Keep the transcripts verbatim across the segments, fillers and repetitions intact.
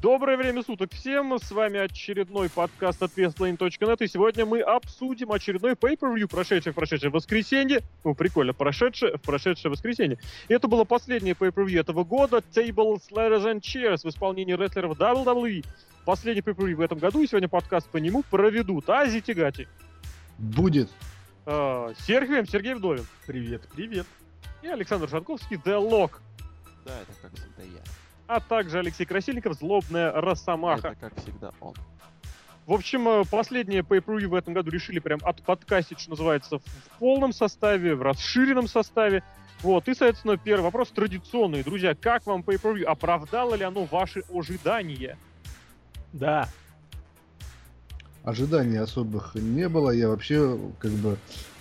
Доброе время суток всем, с вами очередной подкаст от ви эс планет точка нет, и сегодня мы обсудим очередной pay-per-view, прошедший в прошедшее воскресенье, ну прикольно, прошедшее в прошедшее воскресенье. И это было последнее pay-per-view этого года, Tables, Ladders and Chairs в исполнении рестлеров дабл ю дабл ю и, последний pay-per-view в этом году, и сегодня подкаст по нему проведут Ази Тигати. Будет. Э, Сергеем, Сергей Вдовин. Привет, привет. И Александр Шатковский, The Lock. Да, это как всегда я. А также Алексей Красильников, Злобная Росомаха. Это, как всегда, он. В общем, последнее pay-per-view в этом году решили прям отподкастить, что называется, в полном составе, в расширенном составе. Вот. И, соответственно, первый вопрос традиционный. Друзья, как вам pay-per-view? Оправдало ли оно ваши ожидания? Да. Ожиданий особых не было. Я вообще, как бы,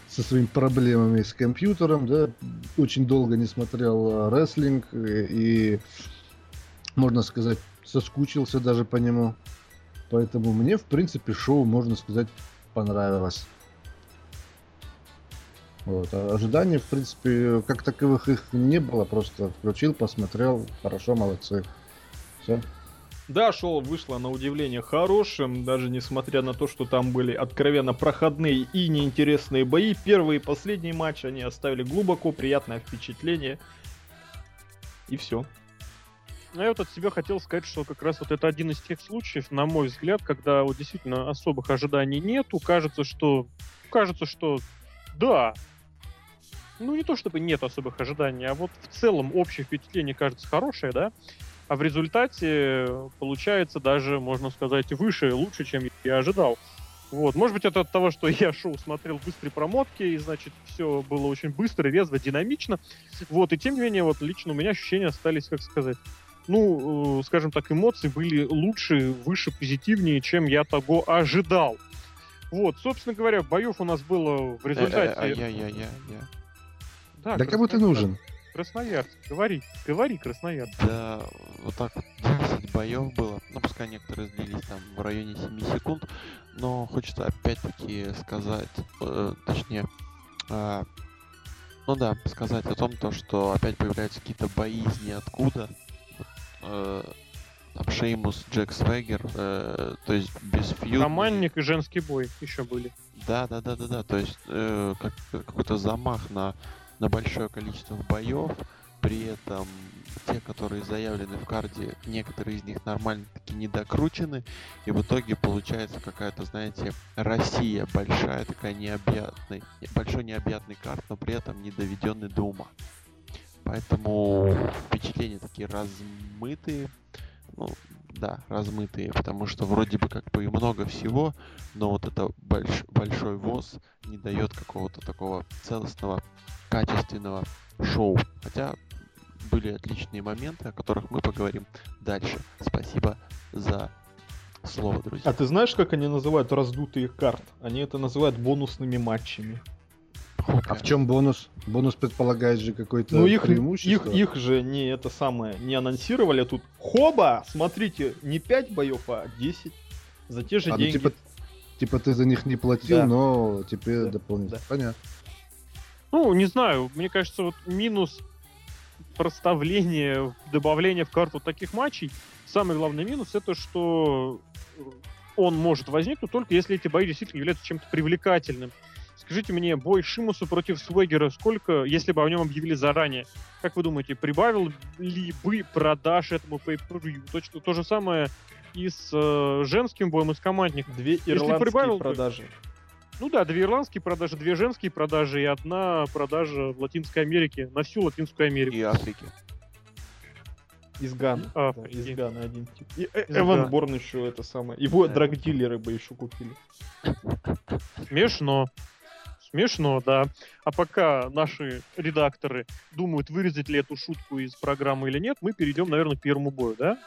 со своими проблемами с компьютером, да, очень долго не смотрел рестлинг и... можно сказать, соскучился даже по нему. Поэтому мне, в принципе, шоу, можно сказать, понравилось. Вот. А ожиданий, в принципе, как таковых их не было. Просто включил, посмотрел. Хорошо, молодцы. Все. Да, шоу вышло на удивление хорошим. Даже несмотря на то, что там были откровенно проходные и неинтересные бои. Первый и последний матч они оставили глубоко приятное впечатление. И все. Я вот от себя хотел сказать, что как раз вот это один из тех случаев, на мой взгляд, когда вот действительно особых ожиданий нету. Кажется, что... Кажется, что... Да. Ну, не то чтобы нет особых ожиданий, а вот в целом общее впечатление кажется хорошее, да? А в результате получается даже, можно сказать, выше, лучше, чем я ожидал. Вот. Может быть, это от того, что я шоу смотрел в быстрой промотке, и, значит, все было очень быстро, резво, динамично. Вот. И тем не менее, вот лично у меня ощущения остались, как сказать... ну, скажем так, эмоции были лучше, выше, позитивнее, чем я того ожидал. Вот, собственно говоря, боев у нас было в результате... Ай-яй-яй-яй-яй. Да, да кому ты нужен? Красноярск, говори, говори, Красноярск. Да, вот так вот десять боев было, ну, пускай некоторые длились там в районе семи секунд, но хочется опять-таки сказать, э, точнее... Э, ну да, сказать о том, то, что опять появляются какие-то бои из ниоткуда. Там Шеймус, Джек Свагер, э, то есть без фьюд. Романник и женский бой еще были. Да, да, да, да, да. То есть э, как, какой-то замах на, на большое количество боев. При этом те, которые заявлены в карде, некоторые из них нормально таки недокручены. И в итоге получается какая-то, знаете, Россия большая, такая необъятный, большой необъятный карт, но при этом не доведенный до ума. Поэтому впечатления такие размытые, ну да, размытые, потому что вроде бы как бы и много всего, но вот это больш- большой воз не дает какого-то такого целостного, качественного шоу. Хотя были отличные моменты, о которых мы поговорим дальше. Спасибо за слово, друзья. А ты знаешь, как они называют раздутые карты? Они это называют бонусными матчами. А в чем бонус? Бонус предполагает же какое-то ну, их, преимущество. Их, их же не это самое не анонсировали. Тут хоба! Смотрите, не пять боев, а десять. За те же а, деньги. Ну, типа, типа ты за них не платил, да. но теперь да. дополнительно. Да. Понятно. Ну, не знаю. Мне кажется, вот минус проставления, добавления в карту таких матчей. Самый главный минус — это что он может возникнуть только если эти бои действительно являются чем-то привлекательным. Скажите мне, бой Шимусу против Свегера, сколько, если бы о нем объявили заранее, как вы думаете, прибавил ли бы продаж этому pay-per-view? Точно то же самое и с э, женским боем, и с командником. Две ирландские продажи. Ну да, две ирландские продажи, две женские продажи и одна продажа в Латинской Америке, на всю Латинскую Америку. И Африке. Из Ганы. А, да, из Ганы один тип. И Эван Борн еще это самое. Его да. драгдилеры бы еще купили. Смешно. Смешно, да. А пока наши редакторы думают, вырезать ли эту шутку из программы или нет, мы перейдем, наверное, к первому бою, да?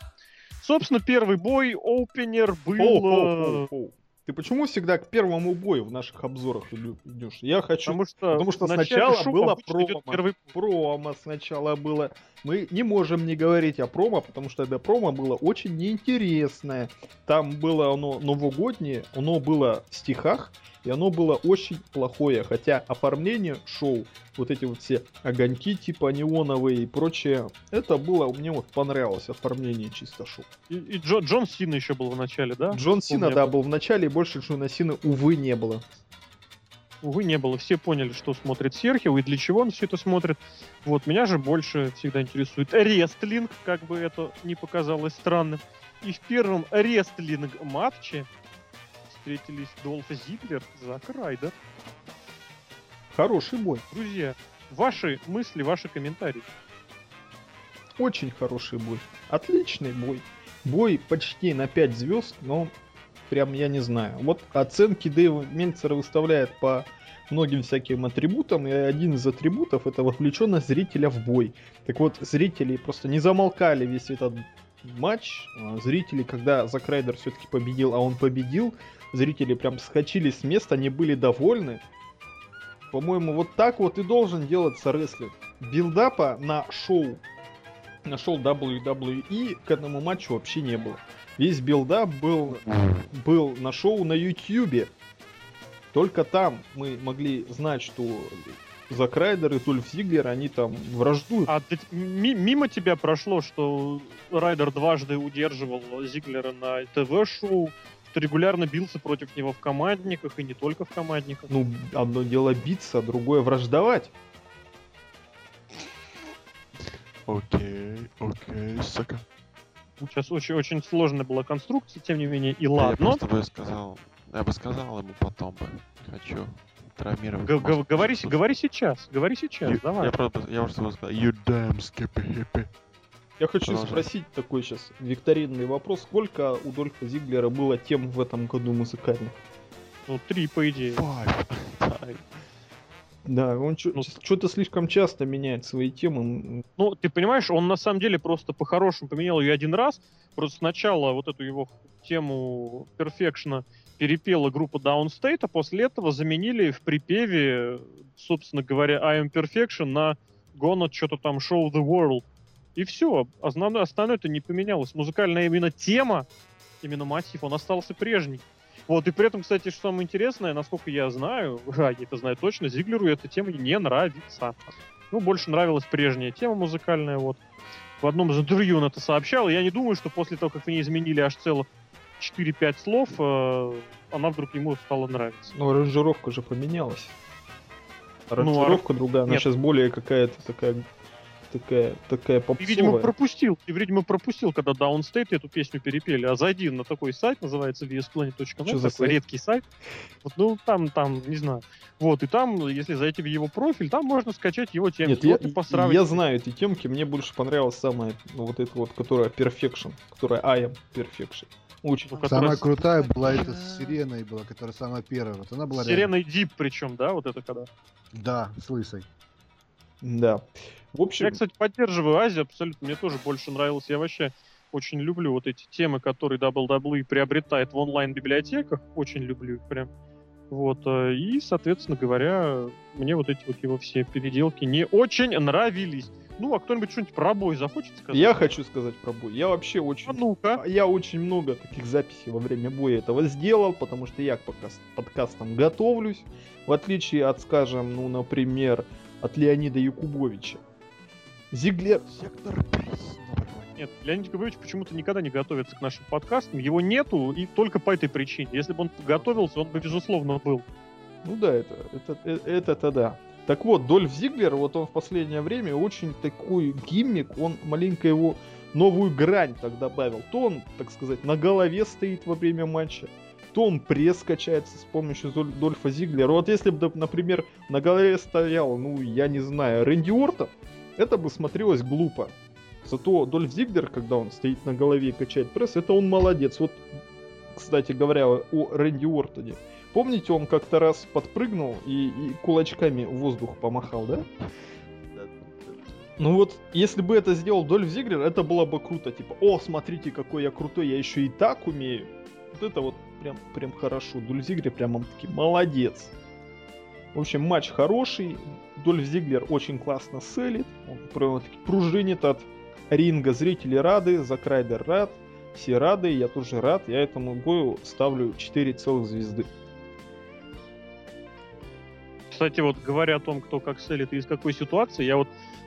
Собственно, первый бой, опенер, был... Оу, оу, оу, оу. Ты почему всегда к первому бою в наших обзорах идешь? Я хочу... Потому что, Потому что сначала было промо. Первый... промо сначала было. Мы не можем не говорить о промо, потому что это промо было очень неинтересное. Там было оно новогоднее, оно было в стихах, и оно было очень плохое. Хотя оформление шоу, вот эти вот все огоньки типа неоновые и прочее, это было, мне вот понравилось оформление чисто шоу. И, и Джо, Джон Сина еще был в начале, да? Джон Сина, да, был в начале. Больше Джона Сины, увы, не было. Увы, не было. Все поняли, что смотрит Серхио и для чего он все это смотрит. Вот, меня же больше всегда интересует рестлинг, как бы это ни показалось странным. И в первом рестлинг-матче встретились Долф Зиглер, Зак Райдер. Хороший бой. Друзья, ваши мысли, ваши комментарии. Очень хороший бой. Отличный бой. Бой почти на пять звезд, но... Прям я не знаю. Вот оценки Дэйва Мельцера выставляет по многим всяким атрибутам. И один из атрибутов — это вовлеченность зрителя в бой. Так вот, зрители просто не замолкали весь этот матч. Зрители, когда Зак Райдер все-таки победил, а он победил, зрители прям вскочили с места, они были довольны. По-моему, вот так вот и должен делаться рестлинг. Билдапа на шоу, на шоу дабл ю дабл ю и к этому матчу вообще не было. Весь билдап был, был на шоу на Ютьюбе. Только там мы могли знать, что Зак Райдер и Дольф Зиглер, они там враждуют. А ты, мимо тебя прошло, что Райдер дважды удерживал Зиглера на ТВ-шоу, что регулярно бился против него в командниках и не только в командниках? Ну, одно дело биться, другое враждовать. Окей, окей, сука. Сейчас очень-очень сложная была конструкция, тем не менее, и ладно. Я просто бы сказал, я бы сказал ему потом бы, хочу травмировать. Г- г- говори, говори сейчас, говори сейчас, you, давай. Я просто, я просто бы сказал, you damn skippy-hippy. Я хочу Продолжай. спросить такой сейчас викторинный вопрос, сколько у Дольфа Зиглера было тем в этом году музыкальных? Ну, три, по идее. Five. Да, он ну, что-то слишком часто меняет свои темы. Ну, ты понимаешь, он на самом деле просто по-хорошему поменял ее один раз. Просто сначала вот эту его тему Perfection перепела группа Downstait, а после этого заменили в припеве, собственно говоря, I am Perfection на Gonna что-то там Show the World. И все, основное, основное это не поменялось. Музыкальная именно тема, именно мотив, он остался прежний. Вот, и при этом, кстати, что самое интересное, насколько я знаю, а я это знаю точно, Зиглеру эта тема не нравится. Ну, больше нравилась прежняя тема музыкальная, вот. В одном из интервью он это сообщал, и я не думаю, что после того, как в ней изменили аж целых четыре-пять слов, э, она вдруг ему стала нравиться. Ну, аранжировка же поменялась. Аранжировка ну, а... другая, она Нет. сейчас более какая-то такая... Такая, такая попсовая. Ты, видимо, пропустил. Ты, видимо, пропустил, когда Downstate эту песню перепели. А зайди на такой сайт, называется ви эс планет точка нет, такой редкий сайт. Вот, ну, там, там, не знаю. Вот, и там, если зайти в его профиль, там можно скачать его темки. Нет, вот, я, и посравнивать. Я знаю эти темки, мне больше понравилась самая, ну, вот эта вот, которая Perfection, которая I am Perfection. Очень. Ну, самая раз... крутая была эта с Сиреной была, которая самая первая. Вот она была с Сиреной Дип причем, да, вот это когда? Да, с Лысой. Да. В общем... Я, кстати, поддерживаю Азию абсолютно, мне тоже больше нравилось. Я вообще очень люблю вот эти темы, которые дабл ю дабл ю и приобретает в онлайн-библиотеках. Очень люблю их прям. Вот. И, соответственно говоря, мне вот эти вот его все переделки не очень нравились. Ну, а кто-нибудь что-нибудь про бой захочет сказать? Я хочу сказать про бой. Я вообще очень... А ну-ка. Я очень много таких записей во время боя этого сделал, потому что я к подкастам готовлюсь. В отличие от, скажем, ну, например... от Леонида Якубовича. Зиглер... Сектор приз. Нет, Леонид Якубович почему-то никогда не готовится к нашим подкастам. Его нету, и только по этой причине. Если бы он готовился, он бы, безусловно, был. Ну да, это, это, это-то да. Так вот, Дольф Зиглер, вот он в последнее время очень такой гиммик, он маленько его новую грань так добавил. То он, так сказать, на голове стоит во время матча, то он пресс качается с помощью Дольфа Зиглера. Вот если бы, например, на голове стоял, ну, я не знаю, Рэнди Ортон, это бы смотрелось глупо. Зато Дольф Зиглер, когда он стоит на голове и качает пресс, это он молодец. Вот, кстати говоря, о Рэнди Ортоне. Помните, он как-то раз подпрыгнул и, и кулачками в воздух помахал, да? Ну вот, если бы это сделал Дольф Зиглер, это было бы круто. Типа, о, смотрите, какой я крутой, я еще и так умею. Вот это вот Прям, прям хорошо. Дольф Зиглер прям таки молодец. В общем, матч хороший. Дольф Зиглер очень классно селит. Он прям-таки пружинит от ринга. Зрители рады. Зак Райдер рад. Все рады. Я тоже рад. Я этому бою ставлю четыре целых звезды. Кстати, вот говоря о том, кто как селит и из какой ситуации, я вот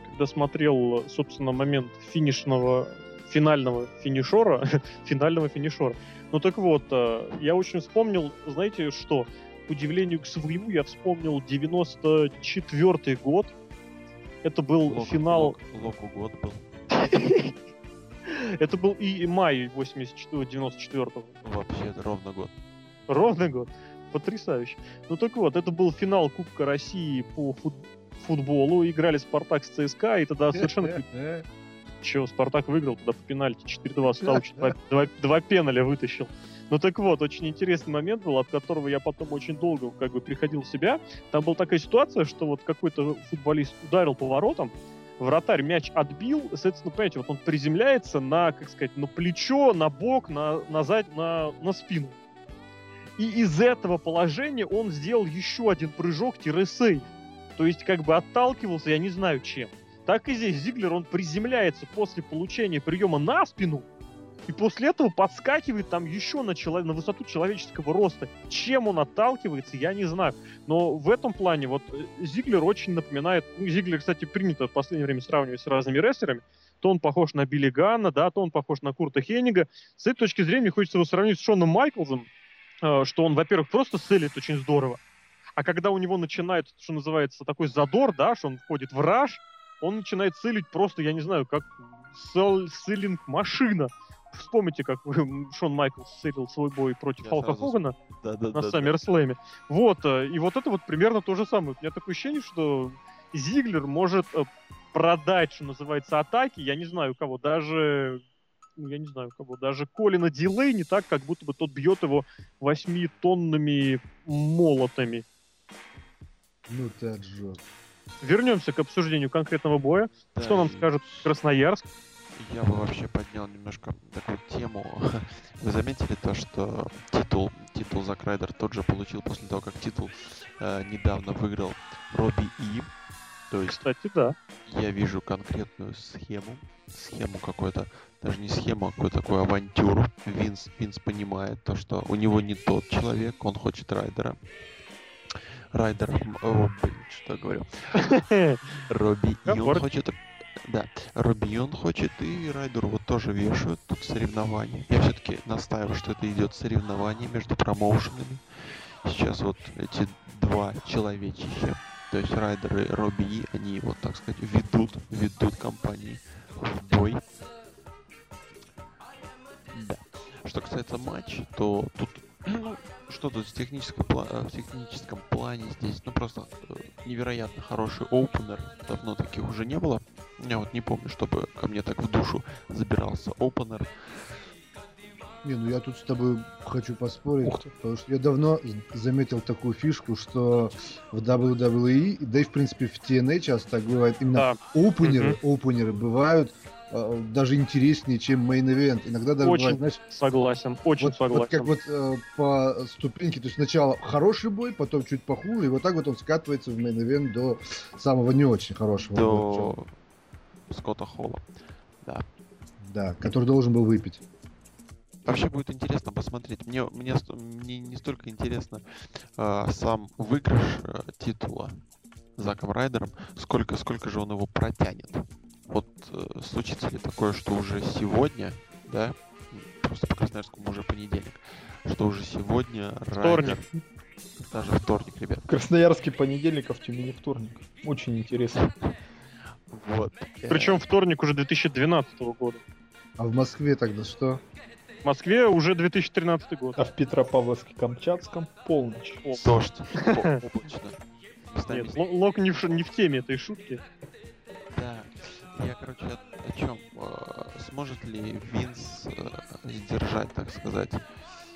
когда смотрел, собственно, момент финишного, финального финишора, финального финишора, ну так вот, я очень вспомнил, знаете что, к удивлению к своему, я вспомнил девяносто четвёртый год, это был лок, финал... Локу год был. Это был и май девяносто четвёртого. Вообще, это ровно год. Ровно год. Потрясающе. Ну так вот, это был финал Кубка России по фут- футболу. Играли Спартак с ЦСКА, и тогда совершенно... Че, Спартак выиграл тогда по пенальти четыре-два, стал, два, два, два пеналя вытащил. Ну так вот, очень интересный момент был, от которого я потом очень долго как бы приходил в себя. Там была такая ситуация, что вот какой-то футболист ударил по воротам, вратарь мяч отбил, соответственно, понимаете, вот он приземляется на, как сказать, на плечо, на бок, на, на, зад, на, на спину. И из этого положения он сделал еще один прыжок-сейв. То есть как бы отталкивался, я не знаю чем. Так и здесь Зиглер, он приземляется после получения приема на спину. И после этого подскакивает там еще на, чело- на высоту человеческого роста. Чем он отталкивается, я не знаю. Но в этом плане вот Зиглер очень напоминает... Ну, Зиглер, кстати, принято в последнее время сравнивать с разными рестлерами. То он похож на Билли Ганна, да, то он похож на Курта Хеннига. С этой точки зрения мне хочется его сравнить с Шоном Майклзом, что он, во-первых, просто селит очень здорово, а когда у него начинает, что называется, такой задор, да, что он входит в раж, он начинает селить просто, я не знаю, как селлинг-машина. Вспомните, как Шон Майклс селил свой бой против я Халка сразу... Хогана да, да, на да, Саммерслэме. Да. Вот, и вот это вот примерно то же самое. У меня такое ощущение, что Зиглер может продать, что называется, атаки, я не знаю кого, даже... Ну, я не знаю, кого. Даже Колина Дилей не так, как будто бы тот бьет его восьмитонными молотами. Ну ты отжёг. Вернемся к обсуждению конкретного боя. Да, что нам скажет Красноярск? Я бы вообще поднял немножко такую тему. Вы заметили то, что титул, титул Зак Райдер тот же получил после того, как титул э, недавно выиграл Робби И. То есть, кстати, да. Я вижу конкретную схему, схему какую-то, даже не схему, а какую-то такую авантюру. Винс, Винс понимает то, что у него не тот человек, он хочет Райдера. Райдера, о, блин, что я говорю. Робби И он хочет, да, Робби И он хочет, и Райдеру вот тоже вешают тут соревнования. Я все-таки настаиваю, что это идет соревнование между промоушенами. Сейчас вот эти два человечища. То есть Райдер и Робби И, они вот, так сказать, ведут, ведут компании в бой. Да. Что касается матча, то тут, ну, что тут в техническом, в техническом плане здесь, ну, просто невероятно хороший опенер. Давно таких уже не было. Я вот не помню, чтобы ко мне так в душу забирался опенер. Не, ну я тут с тобой хочу поспорить, потому что я давно заметил такую фишку, что в дабл ю дабл ю и, да и в принципе в Ти Эн Эй часто так бывает, именно да. опенеры, mm-hmm. опенеры бывают э, даже интереснее, чем мейн-эвент. Иногда даже очень бывает, знаешь... Согласен, очень вот, согласен. Вот как вот э, по ступеньке, то есть сначала хороший бой, потом чуть похуже, и вот так вот он скатывается в мейн-эвент до самого не очень хорошего. До боя. Скотта Холла, да. Да, который должен был выпить. Вообще будет интересно посмотреть. Мне, мне, мне не столько интересно э, сам выигрыш э, титула Заком Райдером, сколько, сколько же он его протянет. Вот э, случится ли такое, что уже сегодня, да, просто по Красноярскому уже понедельник, что уже сегодня Райдер... Вторник. Даже вторник, ребят. Красноярский понедельник, а в Тюмени вторник. Очень интересно. Вот. Причем вторник уже две тысячи двенадцатого года. А в Москве тогда что? В Москве уже две тысячи тринадцатый год. А в Петропавловске-Камчатском полночь. Дождь. Облачно. Нет, Лок не в теме этой шутки. Да. Я, короче, о чем? Сможет ли Винс сдержать, так сказать,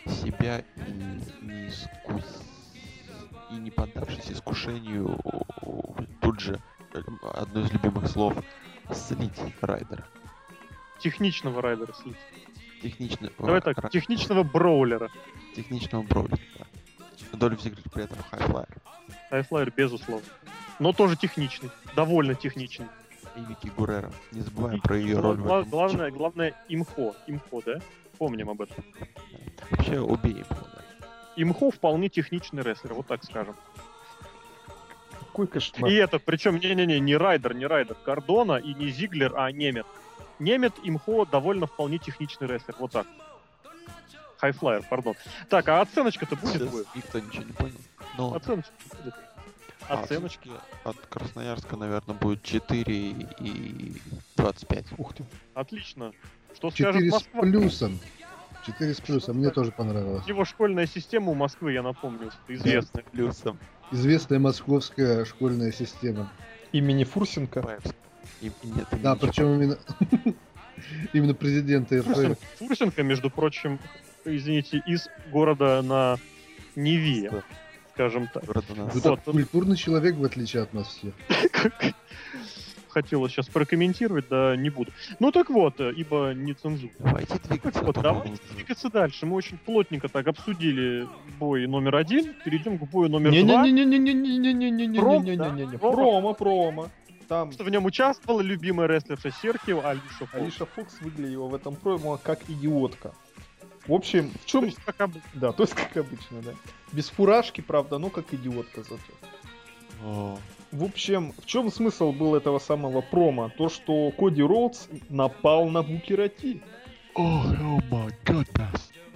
себя и не поддавшись искушению тут же одно из любимых слов слить Райдера? Техничного Райдера слить. Техничного... Давай так, техничного броулера. техничного броулера. Дольф Зиглер при этом хайфлайер. Хайфлайер, безусловно. Но тоже техничный. Довольно техничный. И Вики Гурера. Не забываем про ее роль. Гла- главное, главное, имхо. Имхо, да? Помним об этом. Вообще, обе имхо, да. Имхо вполне техничный рестлер, вот так скажем. Какой кошмар. И это, причем, не-не-не, не Райдер, не Райдер. Гордона и не Зиглер, а Немет. Немет, имхо, довольно вполне техничный рестлер, вот так. Хайфлайер, пардон. Так, а оценочка-то будет? Никто ничего не понял. Но... Оценочка-то будет. Оценочки от Красноярска, наверное, будет четыре и двадцать пять. Ух ты. Отлично. Что скажет Москва? четыре с плюсом. четыре с плюсом. Мне тоже понравилось. Его школьная система у Москвы, я напомню, известная. Плюсом. Известная московская школьная система. Имени Фурсенко? И, нет, имени да, причем именно... именно президента РФ. Фурсенко, между прочим, извините, из города на Неве. Скажем так. Вот. Культурный человек, в отличие от нас всех. Хотела сейчас прокомментировать, да не буду. Ну так вот, ибо не цензура. Давайте двигаться, вот, давайте двигаться дальше. Мы очень плотненько так обсудили бой номер один. Перейдем к бою номер два. Не-не-не-не-не-не-не-не-не-не-не-не-не-не. Промо, промо. Там... Что в нем участвовала любимая рестлерша Серхио Алиша Фокс. Алиша Фокс выглядела в этом промо как идиотка. В общем, в чем... То есть, как обычно. Да, то есть как обычно, да. Без фуражки, правда, но как идиотка зато. О. В общем, в чем смысл был этого самого промо? То, что Коди Роудс напал на Букера Ти. О, май гад.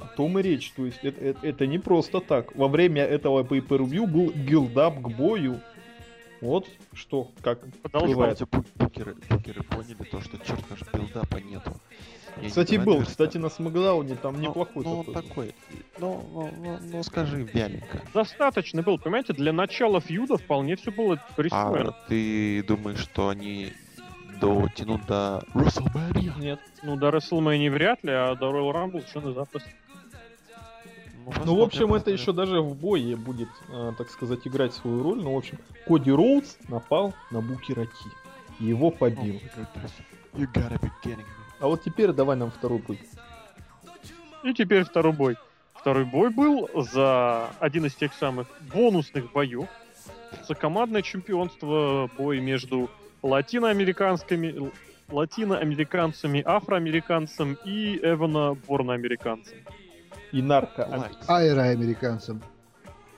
О том и речь, то есть это, это, это не просто так. Во время этого pay-per-view был билдап к бою. Вот что, как бывает. Букеры, букеры поняли то, что черт, наш билдапа нету. Я кстати, не был. Кстати, на Смакдауне там но, неплохой но такой. такой. Но, но, но, но скажи вяленько. Достаточно был, понимаете, для начала фьюда вполне все было пристойно. А ты думаешь, что они дотянут до WrestleMania? Нет. Ну, до WrestleMania вряд ли, а до Royal Rumble совершенно запросто. Ну, ну в общем, это еще даже в бое будет, э, так сказать, играть свою роль. Ну, в общем, Коди Роудс напал на Букера Ти. И его побил. Oh, а вот теперь давай нам второй бой. И теперь второй бой. Второй бой был за один из тех самых бонусных боев. За командное чемпионство, бой между латиноамериканскими, латиноамериканцами, афроамериканцем и Эвана Борна американцем. И нарко... Аэроамериканцем.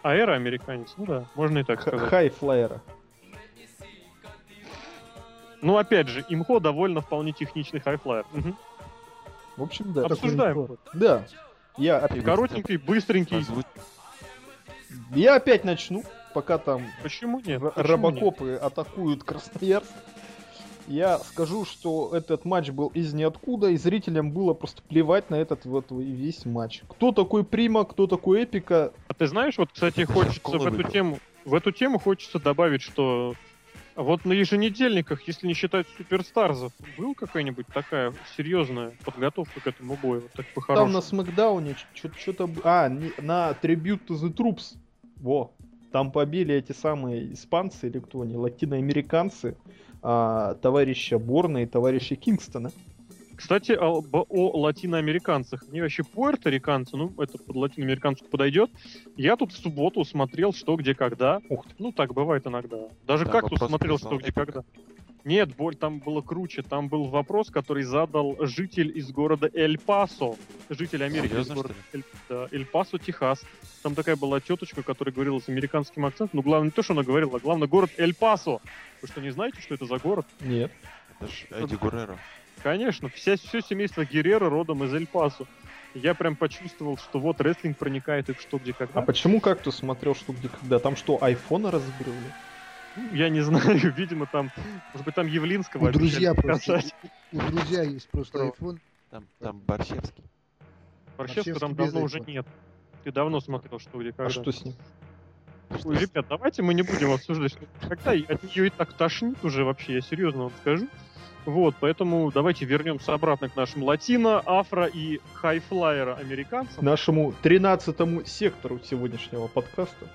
Аэроамериканец, ну да, можно и так Х- сказать. Хайфлайера. Ну, опять же, имхо довольно вполне техничный хайфлайер. Угу. В общем, да. Обсуждаем. Да. Я опять... Коротенький, быстренький. Я опять начну, пока там... Почему нет? Почему робокопы нет? Атакуют Красноярск. Я скажу, что этот матч был из ниоткуда, и зрителям было просто плевать на этот вот весь матч. Кто такой Прима, кто такой Эпика? А ты знаешь, вот, кстати, хочется в эту тему, в эту тему хочется добавить, что... Вот на еженедельниках, если не считать Суперстарзов, был какая-нибудь такая серьезная подготовка к этому бою? Вот так по-хорошему. Там на Смакдауне что-то... А, не, на Tribute to the Troops. Во. Там побили эти самые испанцы, или кто они, латиноамериканцы, а, товарища Борна и товарища Кингстона. Кстати, о, о латиноамериканцах. Они вообще пуэрториканцы, ну, это под латиноамериканцу подойдет. Я тут в субботу смотрел «Что, где, когда». Ух ты. Ну, так бывает иногда. Даже да, как тут смотрел «Что, где, эпика. Когда». Нет, боль, там было круче. Там был вопрос, который задал житель из города Эль Пасо. Житель Америки из города Эль, да, Эль Пасо, Техас. Там такая была теточка, которая говорила с американским акцентом. Ну, главное не то, что она говорила, а главное город Эль Пасо. Вы что, не знаете, что это за город? Нет. Это же Эдди Гурреро. Конечно, вся, все семейство Геррера родом из Эль-Пасо. Я прям почувствовал, что вот рестлинг проникает и в «Что, где, когда». А почему как ты смотрел «Что, где, когда»? Там что, айфона разбрели? Ну, я не знаю, видимо, там, может быть, там Явлинского у друзья просто, у, у друзья есть просто айфон. Там, там Борщевский. Борщевского Борщевский там давно уже нет. Ты давно смотрел «Что, где, когда». А что с ним? Ой, ребят, давайте мы не будем обсуждать «Что, где, когда». От нее и так тошнит уже вообще, я серьезно вам скажу. Вот, поэтому давайте вернемся обратно к нашим латино, афро и хайфлайера американцам. Нашему тринадцатому сектору сегодняшнего подкаста.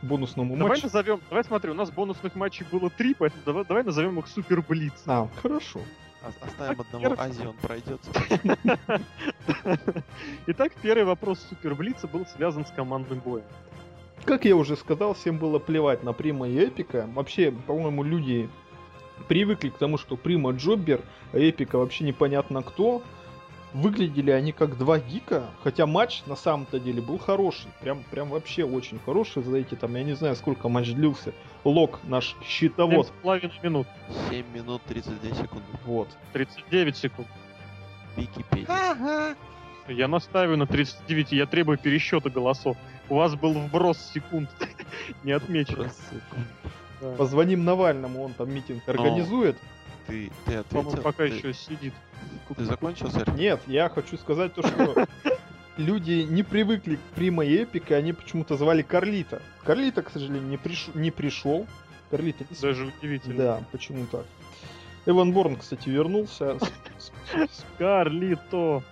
Бонусному давай матчу. Назовем, давай смотри, у нас бонусных матчей было три, поэтому давай, давай назовем их Суперблиц. А, хорошо. О- оставим а, одного Азию, он пройдется. Итак, первый вопрос Суперблица был связан с командным боем. Как я уже сказал, всем было плевать на Прима и Эпика. Вообще, по-моему, люди привыкли к тому, что Прима джоббер, а Эпика вообще непонятно кто. Выглядели они как два гика, хотя матч на самом-то деле был хороший. Прям, прям вообще очень хороший. За эти там, я не знаю, сколько матч длился. Лок, наш щитовод. семь с половиной минут. семь минут тридцать две секунды. Вот. тридцать девять секунд. Википедия. Ага. Я настаиваю на тридцать девять, я требую пересчета голосов. У вас был вброс секунд. Не отмечено. Да. Позвоним Навальному, он там митинг организует. Ты, ты ответил? Он пока ты... еще сидит. Ты закончил, сэр? Нет, я хочу сказать то, что люди не привыкли к Прима и Эпика, они почему-то звали Карлита. Карлита, к сожалению, не, приш... не пришел. Карлита... Даже удивительно. Да, почему-то. Эван Борн, кстати, вернулся. Карлито!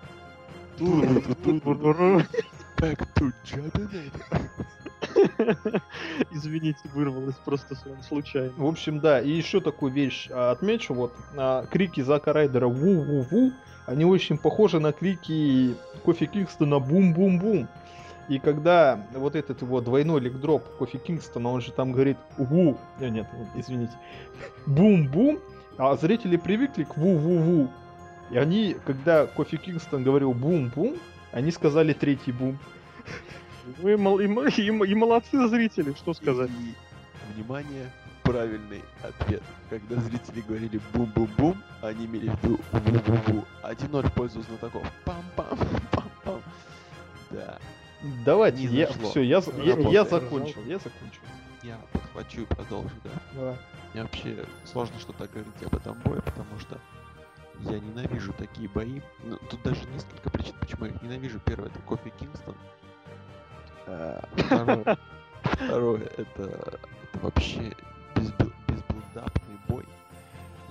Извините, вырвалось просто случайно. В общем, да, и еще такую вещь отмечу, вот, крики Зака Райдера «ву-ву-ву», они очень похожи на крики Кофи Кингстона «бум-бум-бум». И когда вот этот его двойной ликдроп Кофи Кингстона, он же там говорит «ву», нет, извините, «бум-бум», а зрители привыкли к «ву-ву-ву». И они, когда Кофи Кингстон говорил «бум-бум», они сказали «третий бум». Ну и, мол, и, и, и молодцы зрители, что сказать. И, внимание, правильный ответ. Когда зрители говорили «бум-бум-бум», они имели в виду «бу-бу-бу». один ноль в пользу знатоков. Пам-пам-пам-пам. Да. Давайте, я, все, я, я, я закончил, я закончил. Я подхвачу и продолжу, да. Давай. Мне вообще сложно что-то говорить об этом бое, потому что я ненавижу такие бои. Но тут даже несколько причин, почему я их ненавижу. Первое, это Кофи Кингстон. А, второе, второе это, это вообще безбилдапный бой.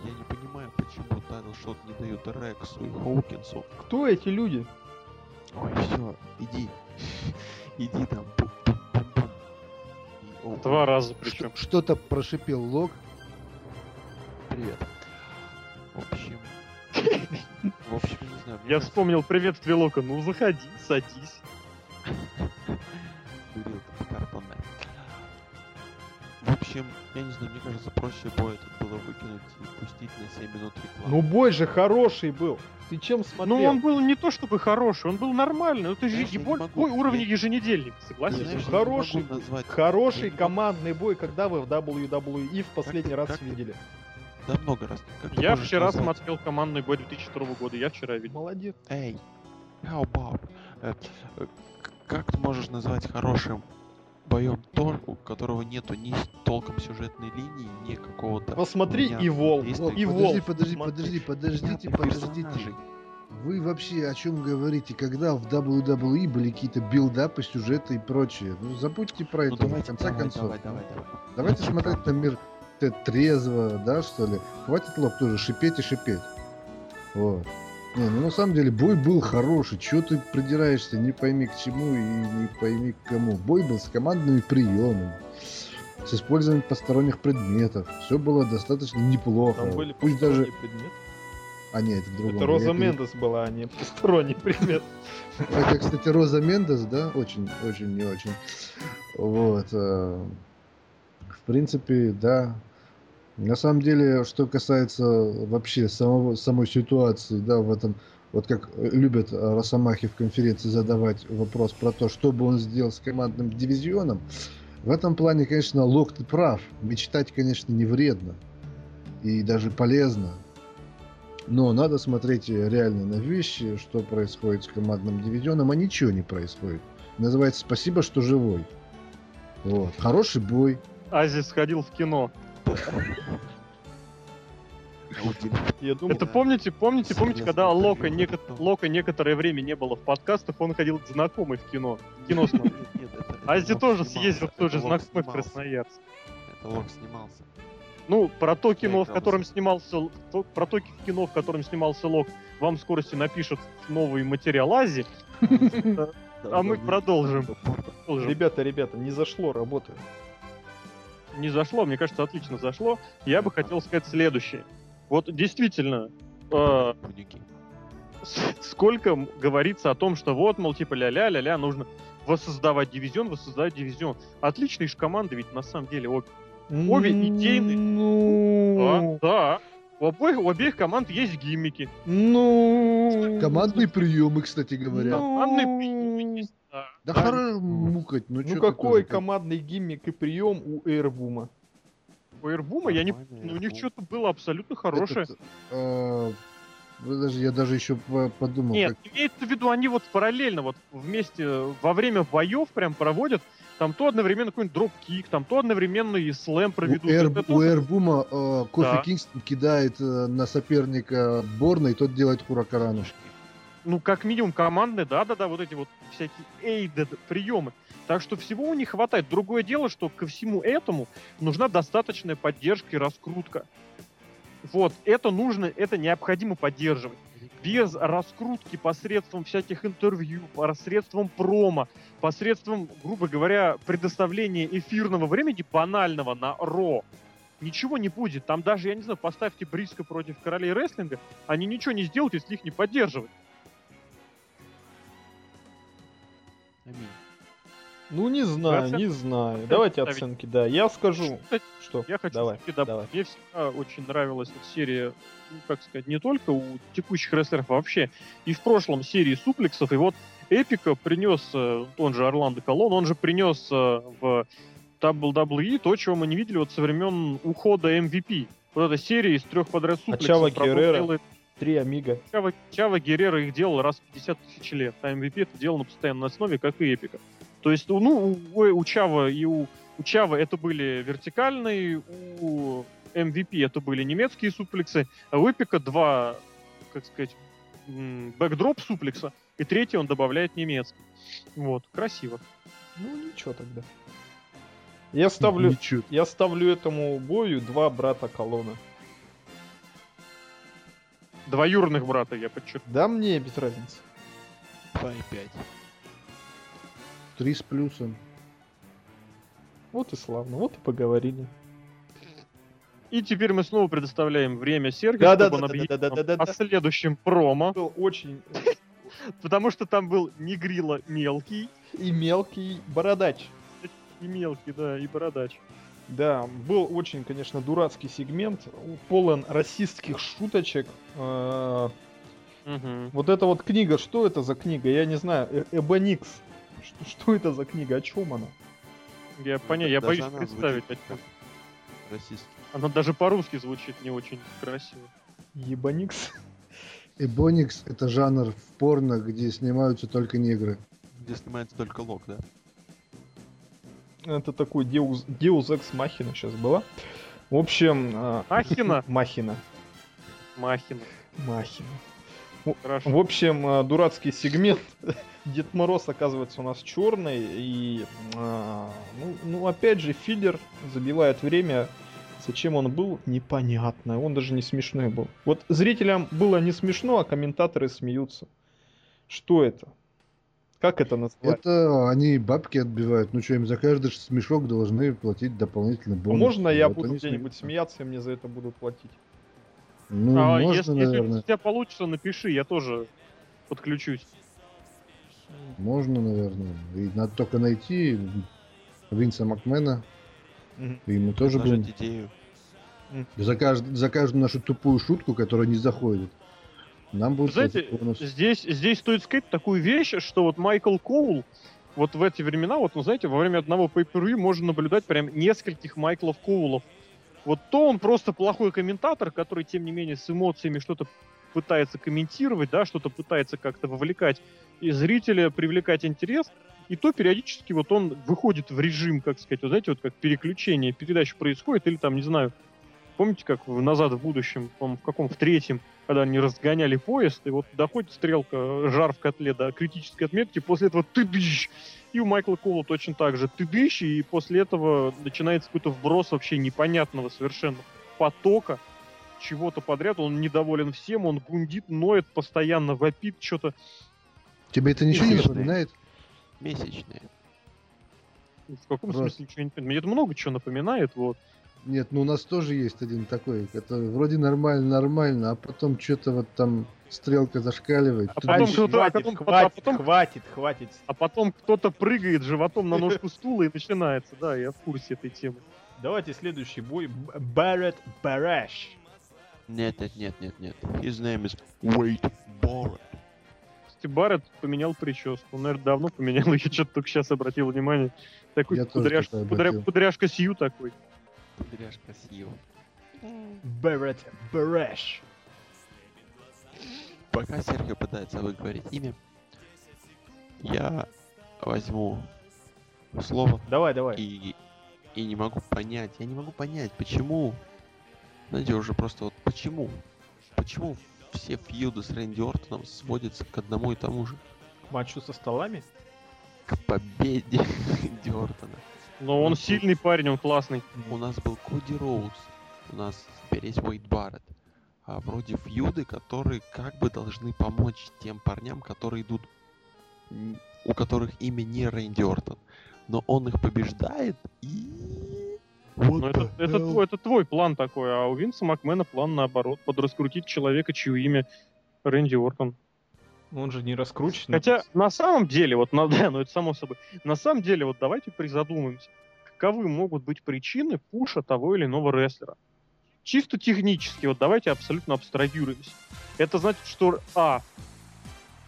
Я не понимаю, почему Тайдл Шот не дают Рексу и Хоукинсу. Кто эти люди? Ой, все, иди. Иди там. И, о, Два раза причем. Что-то прошипел Лок. Привет. В общем... В общем, не знаю. Я вспомнил приветствие Лока. Ну, заходи, садись. В общем, я не знаю, мне кажется, проще бой этот было выкинуть и пустить на семь минут рекламы. Ну бой же хороший был. Ты чем смотрел? Ну он был не то чтобы хороший, он был нормальный. Ну ты же бой уровня еженедельника, согласен? Хороший, хороший командный бой, когда вы в дабл ю дабл ю и в последний раз видели? Да много раз. Я вчера смотрел командный бой две тысячи второго года, я вчера видел. Молодец. Эй, how about... Как ты можешь назвать хорошим боем то, у которого нету ни толком сюжетной линии, ни какого-то... Посмотри, Ивол! Подожди, подожди, подожди, подождите, подождите. Вы вообще о чем говорите, когда в дабл ю дабл ю и были какие-то билдапы, сюжеты и прочее? Ну, забудьте про это, в конце концов. Давайте смотреть на мир трезво, да, что ли? Хватит, Лоб, тоже шипеть и шипеть. Вот. Не, ну на самом деле бой был хороший, чего ты придираешься, не пойми к чему и не пойми к кому. Бой был с командными приемами, с использованием посторонних предметов, все было достаточно неплохо. Там были пусть даже... предметы? А нет, это другое. Это Роза Я Мендес не... была, а не посторонний предмет. Это, кстати, Роза Мендес, да, очень, очень, не очень. Вот, в принципе, да. На самом деле, что касается вообще самого, самой ситуации, да, в этом, вот как любят Росомахи в конференции задавать вопрос про то, что бы он сделал с командным дивизионом, в этом плане, конечно, Лок, ты прав. Мечтать, конечно, не вредно и даже полезно, но надо смотреть реально на вещи, что происходит с командным дивизионом, а ничего не происходит. Называется «Спасибо, что живой». Вот. Хороший бой. Азис сходил в кино. Я думал, это да. помните, помните, помните, когда Лока, неко... Лока некоторое время не было в подкастах, он ходил к знакомой в кино. В кино смотрел. Ази тоже съездил в тот же знакомый в Красноярск. Это Лок снимался. Ну, про то кино, в котором снимался. Про то кино, в котором снимался Лок, вам в скорости напишут новый материал Ази. А мы продолжим. Ребята, ребята, не зашло, работает. Не зашло, мне кажется, отлично зашло. Я бы хотел сказать следующее. Вот действительно, э, сколько говорится о том, что вот, мол, типа ля-ля, ля-ля, нужно воссоздавать дивизион, воссоздавать дивизион. Отличные же команды ведь на самом деле обе. Обе идейные. Ну... Да, да. У обоих, у обеих команд есть гиммики. Ну... Командные приемы, кстати говоря. Ну... Командные приемы есть, да. Да, да. Хорошо мукать. Ну, ну какой командный гиммик и прием у Эйрбума? У Эйрбума я не... Ну, у них что-то было абсолютно хорошее. Этот, э... Даже, я даже еще подумал. Нет, как... имеется в виду, они вот параллельно вот вместе во время боев прям проводят. Там то одновременно какой-нибудь дроп-кик, там то одновременно и слэм проведут. У Эйрбума э, Кофи да. Кингстон кидает э, на соперника Борна, и тот делает хуракарану. Ну, как минимум, командные, да-да-да, вот эти вот всякие эйдед приемы. Так что всего не хватает. Другое дело, что ко всему этому нужна достаточная поддержка и раскрутка. Вот, это нужно, это необходимо поддерживать. Без раскрутки посредством всяких интервью, посредством промо, посредством, грубо говоря, предоставления эфирного времени банального на Ро, ничего не будет. Там даже, я не знаю, поставьте Бриско против королей рестлинга, они ничего не сделают, если их не поддерживать. Аминь. Ну, не знаю, оценки? не знаю. Оценки Давайте ставить. оценки, да. Я скажу, кстати, что... Я хочу Давай. Сказать, Давай. Мне всегда очень нравилась эта серия, ну, как сказать, не только у текущих рестлеров, а вообще. И в прошлом серии суплексов, и вот Эпика принес, он же Орландо Колон, он же принес в дабл ю дабл ю и то, чего мы не видели вот со времен ухода эм ви пи. Вот эта серия из трех подряд суплексов. А Чаво Геррера, делает... три Амиго. Чаво, Чаво Геррера их делал раз в пятьдесят тысяч лет, а эм ви пи это делал на постоянной основе, как и Эпика. То есть, ну, у, у Чава и у, у Чава это были вертикальные, у эм ви пи это были немецкие суплексы, а у Эпика два, как сказать, бэкдроп суплекса, и третий он добавляет немецкий. Вот, красиво. Ну, ничего тогда. Я ставлю, ничего. Я ставлю этому бою два брата Колона. Двоюродных брата, я подчеркну. Да мне без разницы. Два и пять. Три с плюсом. Вот и славно, вот и поговорили. И теперь мы снова предоставляем время Сергею, да, чтобы да, он да, объявил да, да, да, да, да, о да. следующем промо. Был очень... Потому что там был Негрила Мелкий. И Мелкий Бородач. И Мелкий, да, и Бородач. Да, был очень, конечно, дурацкий сегмент, полон расистских шуточек. Вот эта вот книга, что это за книга? Я не знаю, Эбоникс. Что, что это за книга? О чем она? Я понял, я боюсь представить. Российский. Она даже по-русски звучит не очень красиво. Ебоникс. Эбоникс — это жанр в порно, где снимаются только негры. Где снимается только лок, да? Это такой Deus Ex Machina сейчас была. В общем... Махина? Махина. Махина. Махина. Хорошо. В общем, дурацкий сегмент. Дед Мороз оказывается у нас черный. И, а, ну, ну, опять же, филлер забивает время. Зачем он был, непонятно. Он даже не смешной был. Вот зрителям было не смешно, а комментаторы смеются. Что это? Как это назвать? Это они бабки отбивают. Ну что, им за каждый смешок должны платить дополнительный бонус. А можно я вот буду где-нибудь смеяться, и мне за это будут платить? Ну, а можно, если, наверное. Если у тебя получится, напиши, я тоже подключусь. Можно, наверное. И надо только найти Винса Макмена. Mm-hmm. И мы тоже будем... Идею. За, кажд... За каждую нашу тупую шутку, которая не заходит. Нам будет... Знаете, здесь, здесь стоит сказать такую вещь, что вот Майкл Коул, вот в эти времена, вот, ну, знаете, во время одного pay-per-view можно наблюдать прям нескольких Майклов Коулов. Вот то он просто плохой комментатор, который, тем не менее, с эмоциями что-то пытается комментировать, да, что-то пытается как-то вовлекать и зрителя, привлекать интерес, и то периодически вот он выходит в режим, как сказать, вот знаете, вот как переключение передач происходит, или там, не знаю, помните, как в «Назад в будущем», в каком, в третьем, когда они разгоняли поезд, и вот доходит стрелка, жар в котле до критической отметки, после этого «ты-дыщ», и у Майкла Коула точно так же «ты-дыщ», и после этого начинается какой-то вброс вообще непонятного совершенно потока, чего-то подряд, он недоволен всем, он гундит, ноет, постоянно вопит, что-то. Тебе это ничего Месячные. не напоминает? Месячные. В каком Раз. смысле ничего не напоминает? Мне это много чего напоминает, вот. Нет, ну у нас тоже есть один такой, который вроде нормально-нормально, а потом что-то вот там стрелка зашкаливает. А потом, еще... хватит, а потом, хватит, а потом... хватит, хватит. А потом кто-то прыгает животом на ножку стула и начинается, да, я в курсе этой темы. Давайте следующий бой. Барретт Барэш. Нет, нет, нет, нет, нет. His name is Wade Barrett. Кстати, Барретт поменял прическу. Он, наверное, давно поменял, я что-то только сейчас обратил внимание. Такой кудряш... обратил. Кудряшка Сью такой. Кудряшка Сью. Барретт Барэш. Пока Серхио пытается выговорить имя, я возьму слово. Давай, давай. И, и не могу понять, я не могу понять, почему... Знаете, уже просто вот почему? Почему все фьюды с Рэнди Ортоном сводятся к одному и тому же? К матчу со столами? К победе Рэнди Ортона. Но он сильный парень, он классный. У нас был Коди Роуз, у нас теперь есть Уэйд Барретт. А вроде фьюды, которые как бы должны помочь тем парням, которые идут, у которых имя не Рэнди Ортон. Но он их побеждает и... Это, это, твой, это твой план такой, а у Винса Макмена план наоборот, подраскрутить человека, чье имя Рэнди Ортон. Он же не раскручен. Хотя на самом деле, вот на, да, ну это само собой, на самом деле, вот давайте призадумаемся, каковы могут быть причины пуша того или иного рестлера. Чисто технически, вот давайте абсолютно абстрагируемся. Это значит, что а,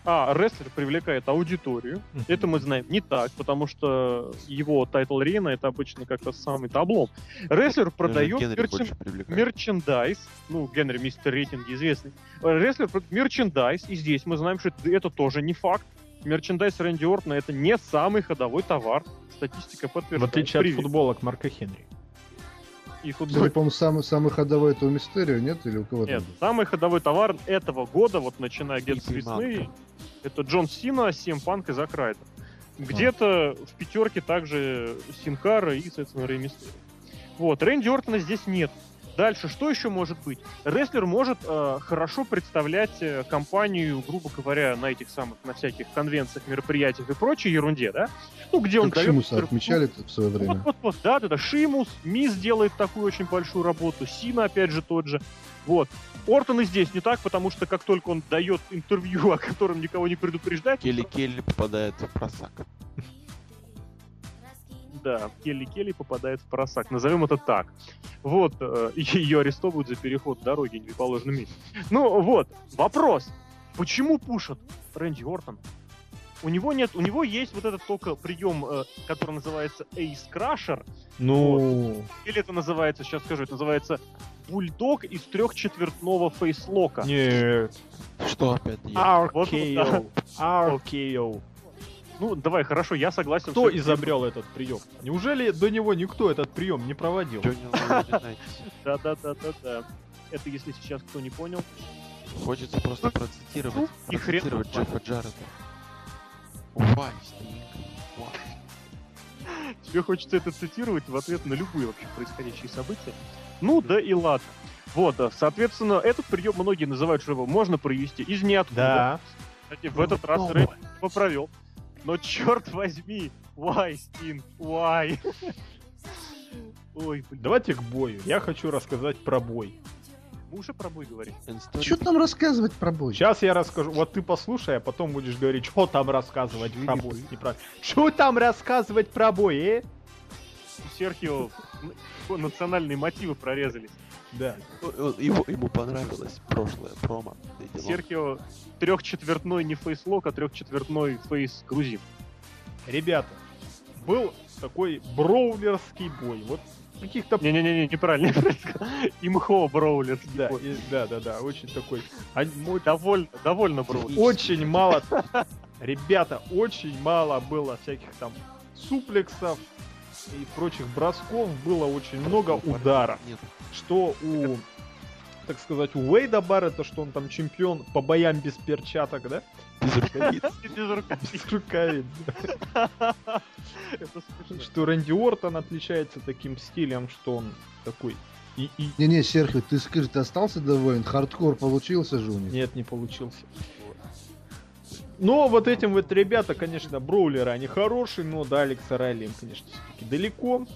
а рестлер привлекает аудиторию. Mm-hmm. Это мы знаем не так, потому что его тайтл рейна это обычно как-то самый таблом. Рестлер продает мерчен... мерчендайз. Ну, Генри, мистер рейтинг известный. Рестлер продает мерчендайз, и здесь мы знаем, что это, это тоже не факт. Мерчендайз Рэнди Ортона это не самый ходовой товар. Статистика подтверждает. В отличие Привет. от футболок Марка Хенри. И футбол... По-моему, самый, самый ходовой это у Мистерио, нет? Или у кого-то? Нет, самый ходовой товар этого года, вот начиная где-то с весны, это Джон Сина, си эм Панк и Зак Райдер. Где-то а. в пятерке также Синкара и, соответственно, Рэй Мистерио. Вот, Рэнди Ортона здесь нет. Дальше, что еще может быть? Рестлер может э, хорошо представлять э, компанию, грубо говоря, на этих самых, на всяких конвенциях, мероприятиях и прочей ерунде, да? Ну, где как он дает... Шимуса который... отмечали в свое время. Вот, вот, вот, да, да, да. Шимус, Мисс делает такую очень большую работу, Сина, опять же, тот же. Вот. Ортон и здесь не так, потому что как только он дает интервью, о котором никого не предупреждает... Келли Келли попадает в просак. Да, Келли Келли попадает в просак. Назовем это так. Вот, э, ее арестовывают за переход дороги не в положенном месте. Ну вот, вопрос. Почему пушат Рэнди Ортон? У него нет, у него есть вот этот только прием, э, который называется Ace Crusher. Ну... Вот. Или это называется, сейчас скажу, это называется бульдог из трехчетвертного фейслока. Нет. Что опять? ар кей о. ар кей о. Ну, давай, хорошо, я согласен. Кто изобрел этот прием? Неужели до него никто этот прием не проводил? Да-да-да-да-да. Это если сейчас кто не понял. Хочется просто процитировать Джеффа Джаррета. Why, Sting? Тебе хочется это цитировать в ответ на любые вообще происходящие события? Ну да и ладно. Вот, соответственно, этот прием многие называют, что его можно провести из ниоткуда. Кстати, в этот раз Рэй его провел. Но черт возьми, why, Sting, why? Ой, блин. Давайте к бою. Я хочу рассказать про бой. Мы уже про бой говорим. Что там рассказывать про бой? Сейчас я расскажу. Вот ты послушай, а потом будешь говорить, что там рассказывать про бой. Что там рассказывать про бой, э? Серхио, национальные мотивы прорезались. Да. Ему, ему понравилось прошлое промо. Серхио трехчетвертной не фейслок, а трехчетвертной фейс-грузин. Ребята, был такой броулерский бой. Вот каких-то... Не-не-не, неправильно. Имхо броулерский да, бой. И, да, да, да, очень такой... А, мой... Доволь... Довольно броулерский. Очень мало... Ребята, очень мало было всяких там суплексов и прочих бросков. Было очень много ударов. Нет. Что у, так сказать, у Уэйда Барретта, что он там чемпион по боям без перчаток, да? Без рукавиц. Без рукавиц. Что Рэнди Ортон отличается таким стилем, что он такой... Не-не, Серхио, ты скажи, ты остался доволен? Хардкор получился же у них? Нет, не получился. Но вот этим вот ребята, конечно, броулеры, они хорошие, но до Алекса Райли им, конечно, все-таки далеко.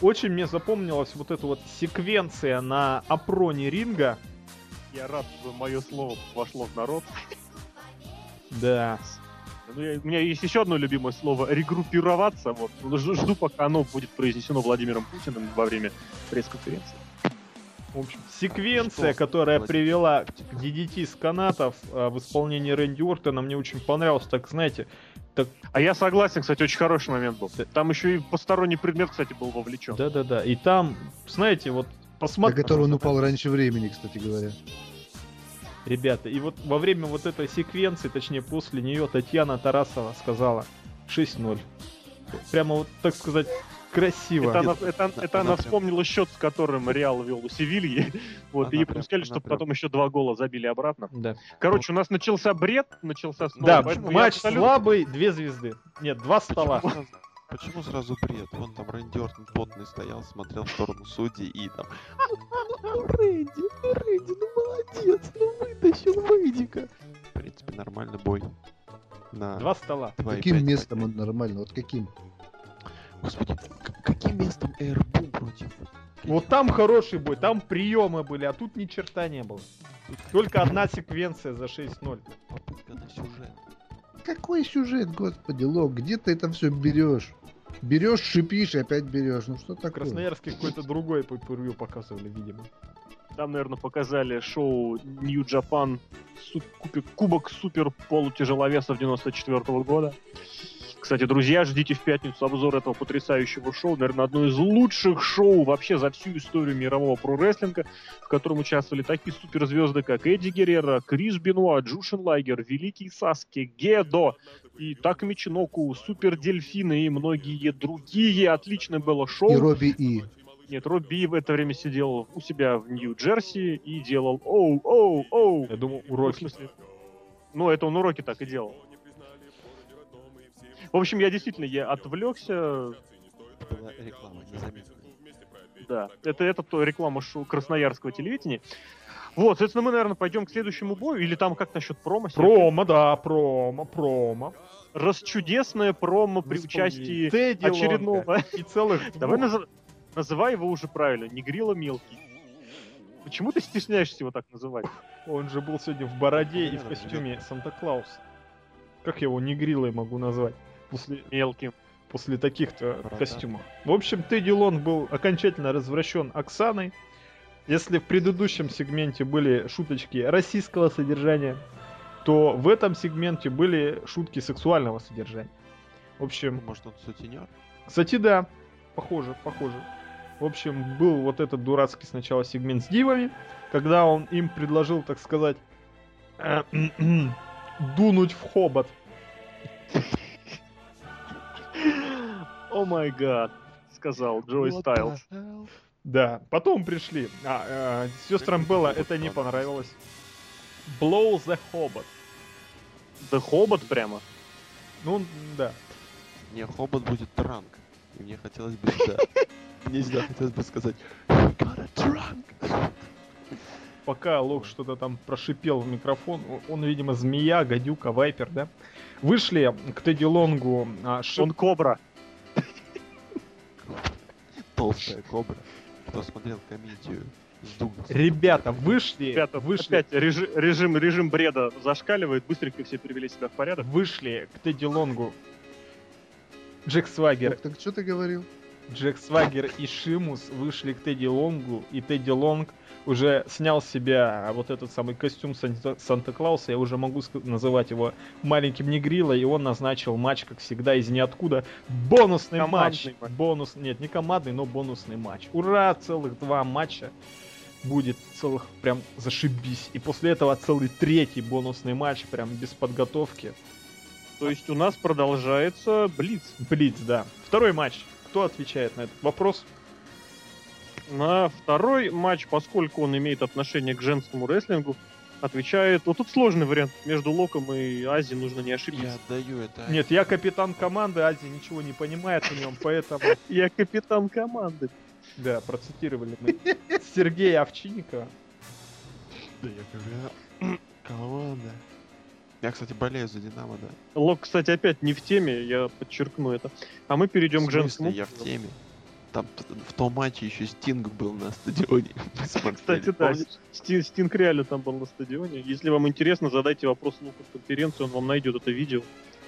Очень мне запомнилась вот эта вот секвенция на апроне ринга. Я рад, что мое слово вошло в народ. Да. У меня есть еще одно любимое слово — регруппироваться. Вот. Жду, пока оно будет произнесено Владимиром Путиным во время пресс-конференции. В общем, секвенция, которая привела к ди ди ти с канатов в исполнении Рэнди Ортона, мне очень понравилась, так знаете. Так... А я согласен, кстати, очень хороший момент был. Там еще и посторонний предмет, кстати, был вовлечен. Да-да-да, и там, знаете, вот посмотрите... На который он упал раньше времени, кстати говоря. Ребята, и вот во время вот этой секвенции, точнее после нее, Татьяна Тарасова сказала шесть ноль. Прямо вот, так сказать, красиво. Это, Нет, она, это, она, это она, она вспомнила счет, с которым Реал вел у Севильи. Вот, она и ей пропускали, чтобы прям. Потом еще два гола забили обратно. Да. Короче, у нас начался бред, начался снова. Да, матч абсолютно... слабый, две звезды. Нет, два стола. Почему, почему сразу бред? Вон там Рэнди Ортон потный стоял, смотрел в сторону судей и там... Ну, Рэнди, ну, Рэнди, ну, молодец, ну, вытащил, выйди-ка. В принципе, нормальный бой. На два стола. Каким местом он нормально? Вот каким? Господи, каким местом эй ар би против? Вот там хороший бой, там приемы были, а тут ни черта не было. Только одна секвенция за шесть ноль. Попытка на сюжет. Какой сюжет, господи, Лок? Где ты это все берешь? Берешь, шипишь и опять берешь. Ну что такое? В Красноярске какой-то другой пейпервью показывали, видимо. Там, наверное, показали шоу New Japan Кубок Супер полутяжеловесов девяносто четвёртого года. Кстати, друзья, ждите в пятницу обзор этого потрясающего шоу. Наверное, одно из лучших шоу вообще за всю историю мирового прорестлинга, в котором участвовали такие суперзвезды, как Эдди Геррера, Крис Бенуа, Джу Шенлайгер, Великий Саски, Гедо и Такуми Чиноку, Супер Дельфины и многие другие. Отличное было шоу. И Робби И. Нет, Робби в это время сидел у себя в Нью-Джерси и делал оу, оу, оу. Я думал, уроки. Ну, это он уроки так и делал. В общем, я действительно, я отвлекся. Была реклама, незаметно. Да, это, это то реклама шоу красноярского телевидения. Вот, соответственно, мы, наверное, пойдем к следующему бою. Или там как насчет промо? Промо, да, промо, промо. Расчудесное промо при участии Тедди очередного... И целых... Давай наз... называй его уже правильно, не Грила Мелкий. Почему ты стесняешься его так называть? Он же был сегодня в бороде и в костюме Санта-Клауса. Как я его не Грилой могу назвать? После, мелким. После таких-то Правда. Костюмов. В общем, Тедди Лонг был окончательно развращен Оксаной. Если в предыдущем сегменте были шуточки российского содержания, то в этом сегменте были шутки сексуального содержания. В общем... Может, он сутенер? Кстати, да. Похоже, похоже. В общем, был вот этот дурацкий сначала сегмент с дивами, когда он им предложил, так сказать, дунуть в хобот. О май гад, сказал Джой Стайлз. Да, потом пришли. А, э, сестрам Белла это не понравилось. Blow the Hobbit. The Hobbit прямо? Ну, да. Не, Hobbit будет транк. И мне хотелось бы... Мне всегда хотелось бы сказать... You got a trunk. Пока Лок что-то там прошипел в микрофон, он, видимо, змея, гадюка, вайпер, да? Вышли к Тедди Лонгу... А, шип... Он кобра. Толстая кобра. Кто смотрел комедию? Ребята, вышли... Ребята, вышли. Опять режи, режим, режим бреда зашкаливает, быстренько все привели себя в порядок. Вышли к Тедди Лонгу Джек Сваггер. Лок, так что ты говорил? Джек Сваггер и Шимус вышли к Тедди Лонгу, и Тедди Лонг уже снял с себя вот этот самый костюм Санта-Клауса, я уже могу называть его маленьким Негрилой, и он назначил матч, как всегда, из ниоткуда. Бонусный командный матч! Бонус... Нет, не командный, но бонусный матч. Ура! Целых два матча будет, целых прям зашибись. И после этого целый третий бонусный матч, прям без подготовки. То есть у нас продолжается блиц. Блиц, да. Второй матч. Кто отвечает на этот вопрос? На второй матч, поскольку он имеет отношение к женскому рестлингу, отвечает... Вот тут сложный вариант. Между Локом и Ази нужно не ошибиться. Я отдаю это. Нет, я капитан команды, Ази ничего не понимает в нем, поэтому... Я капитан команды. Да, процитировали мы Сергея Овчинникова. Да я команда. Я, кстати, болею за Динамо, да. Лок, кстати, опять не в теме, я подчеркну это. А мы перейдем к женскому... я в теме? Там в том матче еще Стинг был на стадионе. Кстати, да, Стинг, Стинг реально там был на стадионе. Если вам интересно, задайте вопрос Луку в конференцию, он вам найдет это видео.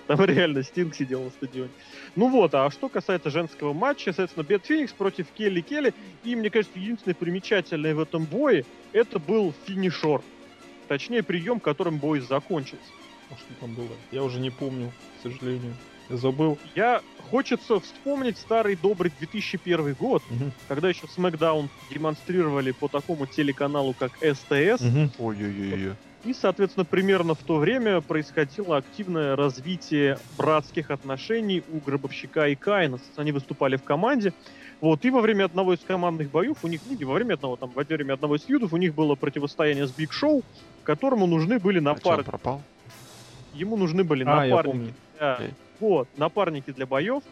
Там реально Стинг сидел на стадионе. Ну вот, а что касается женского матча, соответственно, Бет Феникс против Келли Келли. И, мне кажется, единственное примечательное в этом бое, это был финишер. Точнее, прием, которым бой закончился. А что там было? Я уже не помню, к сожалению. Я забыл. Я... Хочется вспомнить старый добрый две тысячи первый год, угу. когда еще SmackDown демонстрировали по такому телеканалу, как эс тэ эс. Угу. Ой-ой-ой. И, соответственно, примерно в то время происходило активное развитие братских отношений у Гробовщика и Каина. Они выступали в команде. Вот. И во время одного из командных боев у них, ну, не во время одного, там, во время одного из фьюдов у них было противостояние с Big Show, которому нужны были напарники. А пропал? Ему нужны были а, напарники. Я помню. Вот, напарники для боев,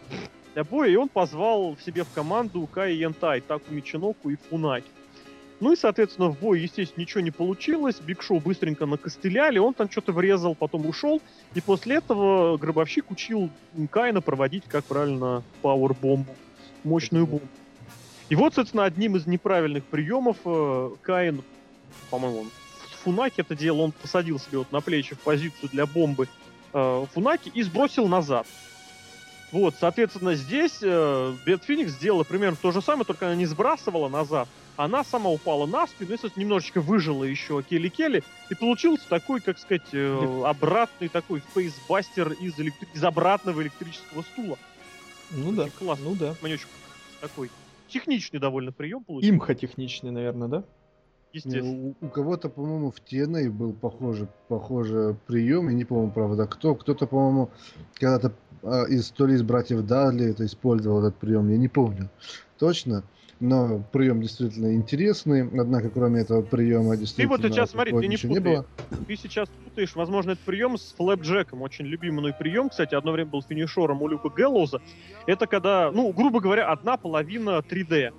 для боя, и он позвал в себе в команду Кай и Янтай, Таку Мичиноку и Фунаки. Ну и, соответственно, в бою, естественно, ничего не получилось, Биг Шоу быстренько накостыляли, он там что-то врезал, потом ушел, и после этого Гробовщик учил Кайна проводить, как правильно, пауэр-бомбу, мощную бомбу. И вот, соответственно, одним из неправильных приемов Каин, по-моему, он с Фунаки это делал, он посадил себе вот на плечи в позицию для бомбы Фунаки и сбросил назад. Вот, соответственно, здесь э, Бет Феникс сделала примерно то же самое, только она не сбрасывала назад, она сама упала на спину, и немножечко выжила еще Келли Келли, и получился такой, как сказать, э, обратный такой фейсбастер из, электри... из обратного электрического стула. Ну очень да. Классно. Ну да. Мне очень такой техничный довольно прием получился. Имха техничный, наверное, да? Ну, у кого-то, по-моему, в ти эн эй был похожий, похожий прием, я не помню, правда, кто. Кто-то, по-моему, когда-то э, из то ли из братьев Дадли это использовал этот прием, я не помню точно, но прием действительно интересный, однако кроме этого приема действительно... Ты вот сейчас, смотри, ты не путаешь, ты сейчас путаешь, возможно, этот прием с флэпджеком, очень любимый прием, кстати, одно время был финишером у Люка Гэллоуза, это когда, ну, грубо говоря, одна половина три дэ.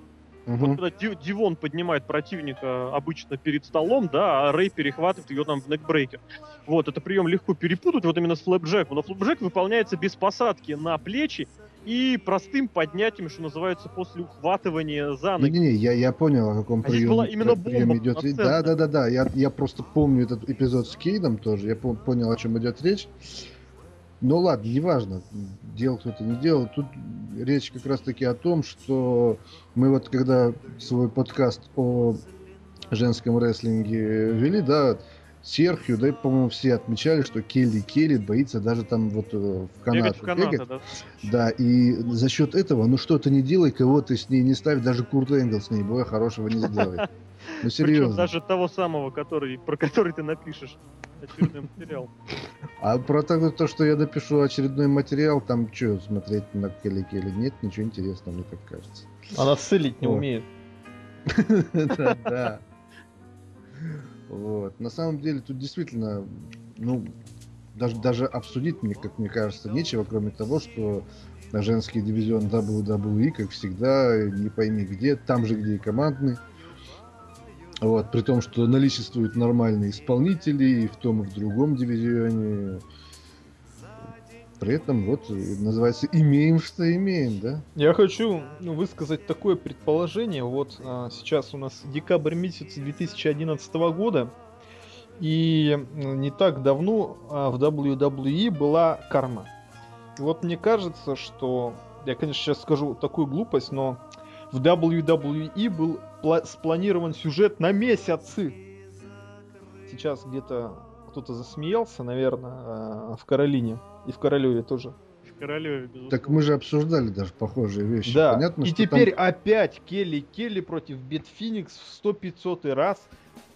Вот угу. когда Дивон поднимает противника обычно перед столом, да, а Рэй перехватывает ее там в некбрейке. Вот, это прием легко перепутать, вот именно с флэпджеком. Но флэпджек выполняется без посадки на плечи и простым поднятием, что называется, после ухватывания за ноги. Не-не-не, я, я понял, о каком а приеме именно прием идет речь. Да-да-да, я, я просто помню этот эпизод с Кейдом тоже, я понял, о чем идет речь. Ну ладно, неважно, делал кто-то, не делал. Тут речь как раз-таки о том, что мы вот когда свой подкаст о женском рестлинге вели, да, Серхио, да, и, по-моему, все отмечали, что Келли Келли боится даже там вот в канату. В канату бегать, да. Да, и за счет этого, ну что ты не делай, кого ты с ней не ставь, даже Курт Энгл с ней боя хорошего не сделает. Ну серьезно. Причем даже того самого, который, про который ты напишешь очередной материал. А про то, что я допишу очередной материал, там что, смотреть на Келли Келли? Нет, ничего интересного, мне так кажется. Она целить не умеет. Да. Вот. На самом деле тут действительно, ну, даже, даже обсудить, мне, как мне кажется, нечего, кроме того, что женский дивизион дабл ю дабл ю и, как всегда, не пойми где, там же, где и командный. Вот, при том, что наличествуют нормальные исполнители и в том, и в другом дивизионе. При этом, вот, называется, имеем, что имеем, да? Я хочу высказать такое предположение. Вот а, сейчас у нас декабрь месяц две тысячи одиннадцатого года, и не так давно а, в дабл ю дабл ю и была карма. И вот мне кажется, что... Я, конечно, сейчас скажу такую глупость, но в дабл ю дабл ю и был пла- спланирован сюжет на месяцы. Сейчас где-то кто-то засмеялся, наверное, в Каролине. И в Королеве тоже. В Королеве, безусловно. Так мы же обсуждали даже похожие вещи. Да. Понятно, и что теперь там... опять Келли Келли против Бет Феникс в сто пятьсот раз.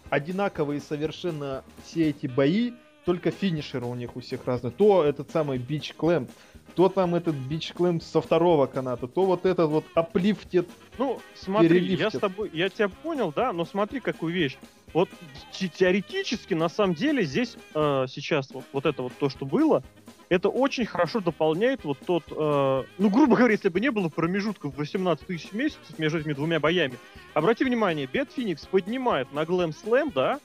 Одинаковые совершенно все эти бои. Только финишеры у них у всех разные. То этот самый бич клэмп, то там этот бич клэмп со второго каната, то вот этот вот аплифтит. Ну, смотри, я с тобой, я тебя понял, да, но смотри, какую вещь. Вот теоретически, на самом деле, здесь э, сейчас вот, вот это вот то, что было, это очень хорошо дополняет вот тот, э, ну, грубо говоря, если бы не было промежутков восемнадцать тысяч месяцев между этими двумя боями. Обрати внимание, Бет Феникс поднимает на Глэм Слэм, да,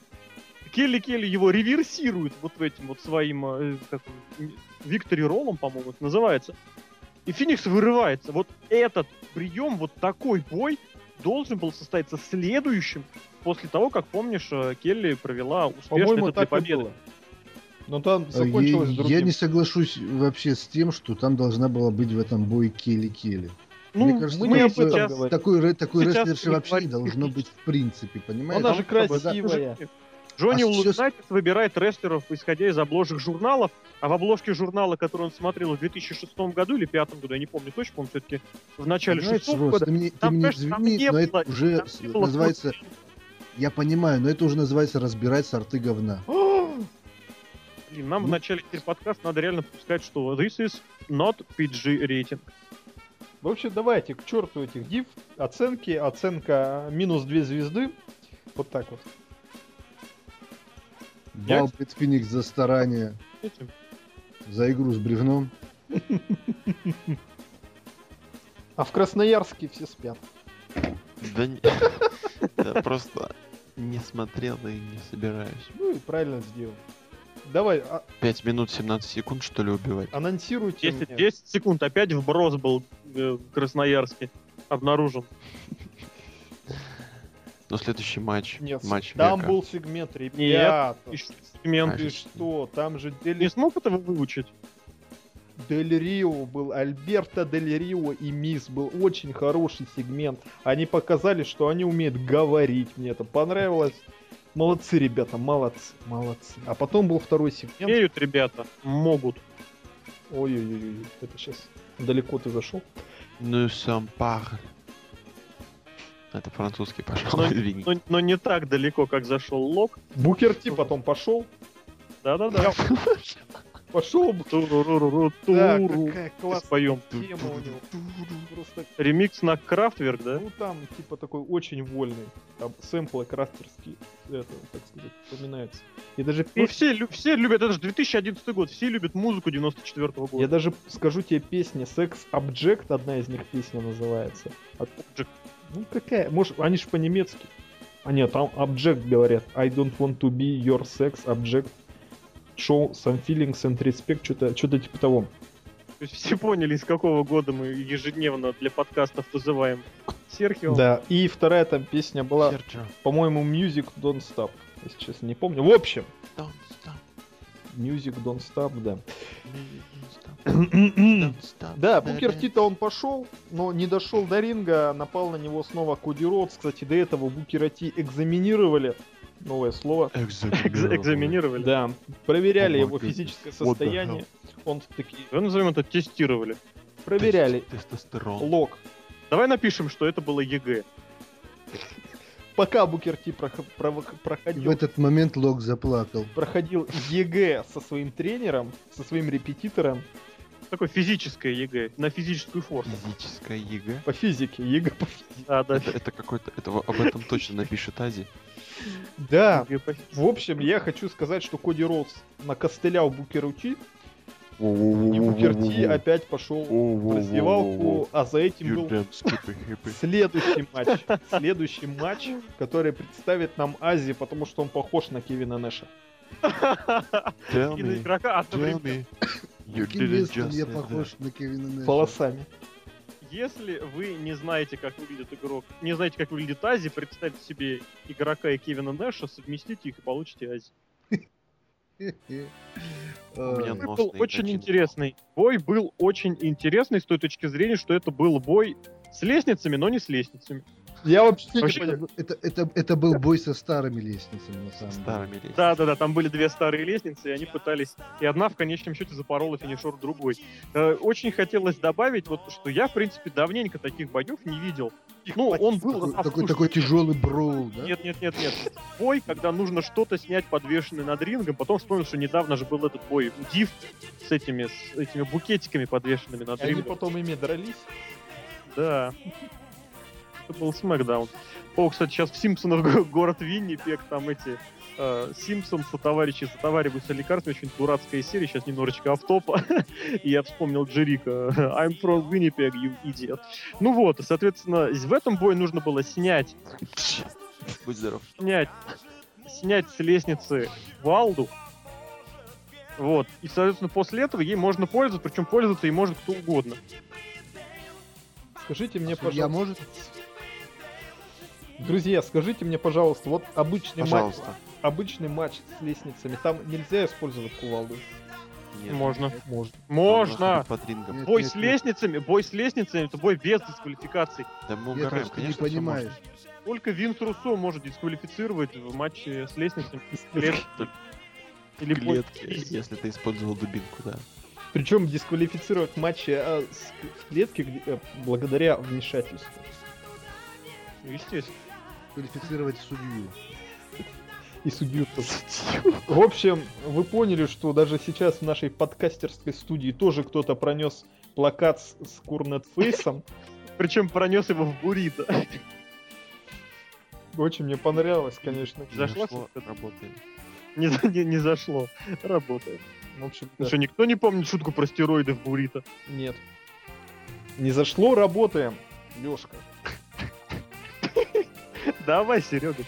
Келли Келли его реверсирует вот этим вот своим э, как, Виктори Роллом, по-моему, это называется. И Феникс вырывается. Вот этот прием, вот такой бой должен был состояться следующим после того, как, помнишь, Келли провела успешно это для победы. Но там закончилось я, другим. Я не соглашусь вообще с тем, что там должна была быть в этом бое Келли Келли. Ну, мне кажется, мы что сейчас, такой, такой рестлерши вообще не должно быть в принципе, понимаешь? Она же красивая. Джонни а Лунатис сейчас... выбирает рестлеров, исходя из обложек журналов, а в обложке журнала, который он смотрел в две тысячи шестом году или две тысячи пятом году, я не помню точно, по-моему, все-таки в начале шестого года. Ты мне, ты там, мне извини, там не но было, это уже называется... Было... Я понимаю, но это уже называется разбирать сорты говна. Блин, нам ну... в начале подкаста надо реально пускать, что this is not пи джи рейтинг. В общем, давайте к черту этих див. Оценки. Оценка минус две звезды. Вот так вот. Бал Бэт Феникс за старание. Этим. За игру с бревном. А в Красноярске все спят. Да не... Я просто не смотрел и не собираюсь. Ну и правильно сделал. Давай. А... пять минут семнадцать секунд, что ли, убивать? Анонсируйте десять, десять секунд. Опять вброс был э, в Красноярске. Обнаружен. Но следующий матч. Нет, матч там века. Был сегмент, ребята. Нет, еще сегмент. А, ты что? Там же... Дель... Не смог этого выучить? Дель Рио был. Альберто Дель Рио и Мисс был. Очень хороший сегмент. Они показали, что они умеют говорить. Мне это понравилось. Молодцы, ребята, молодцы, молодцы. А потом был второй сегмент. Умеют, ребята, могут. Ой-ой-ой, это сейчас далеко ты зашел. Ну, сам пар. Это французский пошел. Но, но, но не так далеко, как зашел Лок. Букер Ти потом пошел. Да-да-да. Пошел. Да, какая классная тема у него. Ремикс на Крафтверк, да? Ну там типа такой очень вольный. Там сэмплы крафтерские, это, так сказать, вспоминаются. И даже песня... Ну все, лю- все любят, это же две тысячи одиннадцатый год, все любят музыку девяносто четвёртого года. Я даже скажу тебе песни, Sex Object, одна из них песня называется. Object. Ну какая, может, они же по-немецки. А нет, там Object говорят. I don't want to be your sex object. Show some feelings and respect, что-то, что-то типа того. То есть все поняли, из какого года мы ежедневно для подкастов вызываем Серхио. Да, и вторая там песня была, Серджио. По-моему, Music Don't Stop, если честно, не помню. В общем, Don't Stop. Music Don't Stop, да. Don't stop. Don't stop. Да, Букер Ти-то он пошел, но не дошел до ринга, напал на него снова Коди Роудс. Кстати, до этого Букера Ти экзаменировали. Новое слово. Экзаменировали. Экзаменировали. Да. Проверяли его физическое состояние. Он такие... Давай назовем это тестировали. Проверяли. Тестостерон. Лог. Давай напишем, что это было ЕГЭ. Пока Букер Ти проходил... В этот момент Лог заплакал. Проходил ЕГЭ со своим тренером, со своим репетитором. Такое физическое ЕГЭ, на физическую форму. Физическое ЕГЭ? По физике, ЕГЭ по физике. А, да. Это, это какой-то... Это, об этом точно напишет Ази. Да, в общем, я хочу сказать, что Коди Роудс накостылял Букеру Ти, и Букер Ти опять пошел в раздевалку, а за этим был следующий матч, следующий матч, который представит нам Ази, потому что он похож на Кевина Нэша. Tell me, tell me, you didn't just say that. Полосами. Если вы не знаете, как выглядит игрок, не знаете, как выглядит Ази, представьте себе игрока и Кевина Нэша, совместите их и получите Ази. Бой был очень интересный. Бой был очень интересный с той точки зрения, что это был бой с лестницами, но не с лестницами. Я вообще не понимаю. Это, это, это был бой со старыми лестницами, на самом деле. Старыми лестницами. Да, да, да, там были две старые лестницы, и они пытались... И одна в конечном счете запорола финишер другой. Э, очень хотелось добавить, вот, что я, в принципе, давненько таких боев не видел. Ну, он был... Такой, такой, такой тяжелый броул, да? Нет, нет, нет, нет. Бой, когда нужно что-то снять подвешенное над рингом, потом вспомнил, что недавно же был этот бой Див с этими, с этими букетиками подвешенными над рингом. Они потом ими дрались? Да. Это был Смэкдаун. О, кстати, сейчас в Симпсонах город Виннипек, там эти э, Симпсон сотоварищи сотовариваются лекарствами, очень дурацкая серия, сейчас немножечко автопа, и я вспомнил Джерика. I'm from Winnipeg, you idiot. Ну вот, и, соответственно, в этом бою нужно было снять... Будь здоров. Снять, снять с лестницы Валду. Вот. И, соответственно, после этого ей можно пользоваться, причем пользоваться ей может кто угодно. Скажите мне, пожалуйста... Я может... Друзья, скажите мне, пожалуйста, вот обычный пожалуйста. матч... Обычный матч с лестницами, там нельзя использовать кувалду? Нет, можно. Нет, можно. Можно! Можно. Бой нет, с нет, лестницами, нет. бой с лестницами, это бой без дисквалификации. Да мы угораем, нет, конечно, ты не понимаешь. Только Винс Руссо может дисквалифицировать в матче с лестницами из клетки. Или клетки, если ты использовал дубинку, да. Причем дисквалифицировать матчи а, с, в клетке где, благодаря вмешательству. Естественно. Дисквалифицировать судью. И судью тоже. В общем, вы поняли, что даже сейчас в нашей подкастерской студии тоже кто-то пронес плакат с, с Курнетфейсом. Причем пронес его в буррито. Очень мне понравилось, конечно. Не зашло, работает. Не, не, не зашло, работает. В общем, да. Что, никто не помнит шутку про стероиды в буррито? Нет. Не зашло, работаем, Лёшка. Давай, Серёгочек.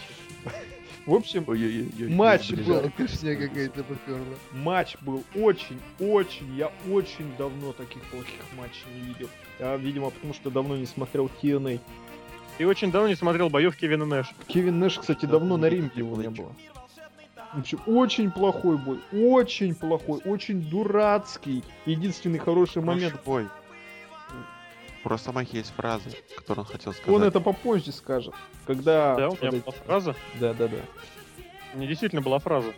В общем, Ой-ой-ой-ой, матч был... какая-то поперла. Матч был очень-очень... Я очень давно таких плохих матчей не видел. Я, видимо, потому что давно не смотрел Ти Эн Эй. И очень давно не смотрел боев Кевина Нэша. Кевин Нэш, кстати, давно на ринге его не было. Вообще, очень плохой бой. Очень плохой. Очень дурацкий. Единственный хороший момент... Бой. У Росомахи есть фраза, которую он хотел сказать. Он это попозже скажет. Когда... Да, у меня вот была эти... фраза? Да, да, да. У меня действительно была фраза.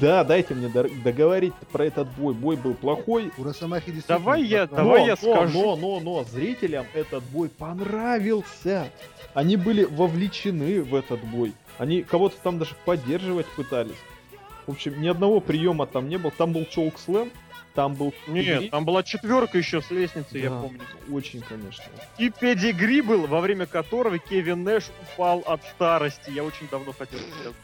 Да, дайте мне договорить про этот бой. Бой был плохой. У Росомахи действительно... Давай я, но, давай я но, скажу. Но, но, но, зрителям этот бой понравился. Они были вовлечены в этот бой. Они кого-то там даже поддерживать пытались. В общем, ни одного приема там не было. Там был чоукслэм. Там был... Нет, там была четверка еще с лестницы, да, я помню. Очень, конечно. И педигри был, во время которого Кевин Нэш упал от старости. Я очень давно хотел сказать.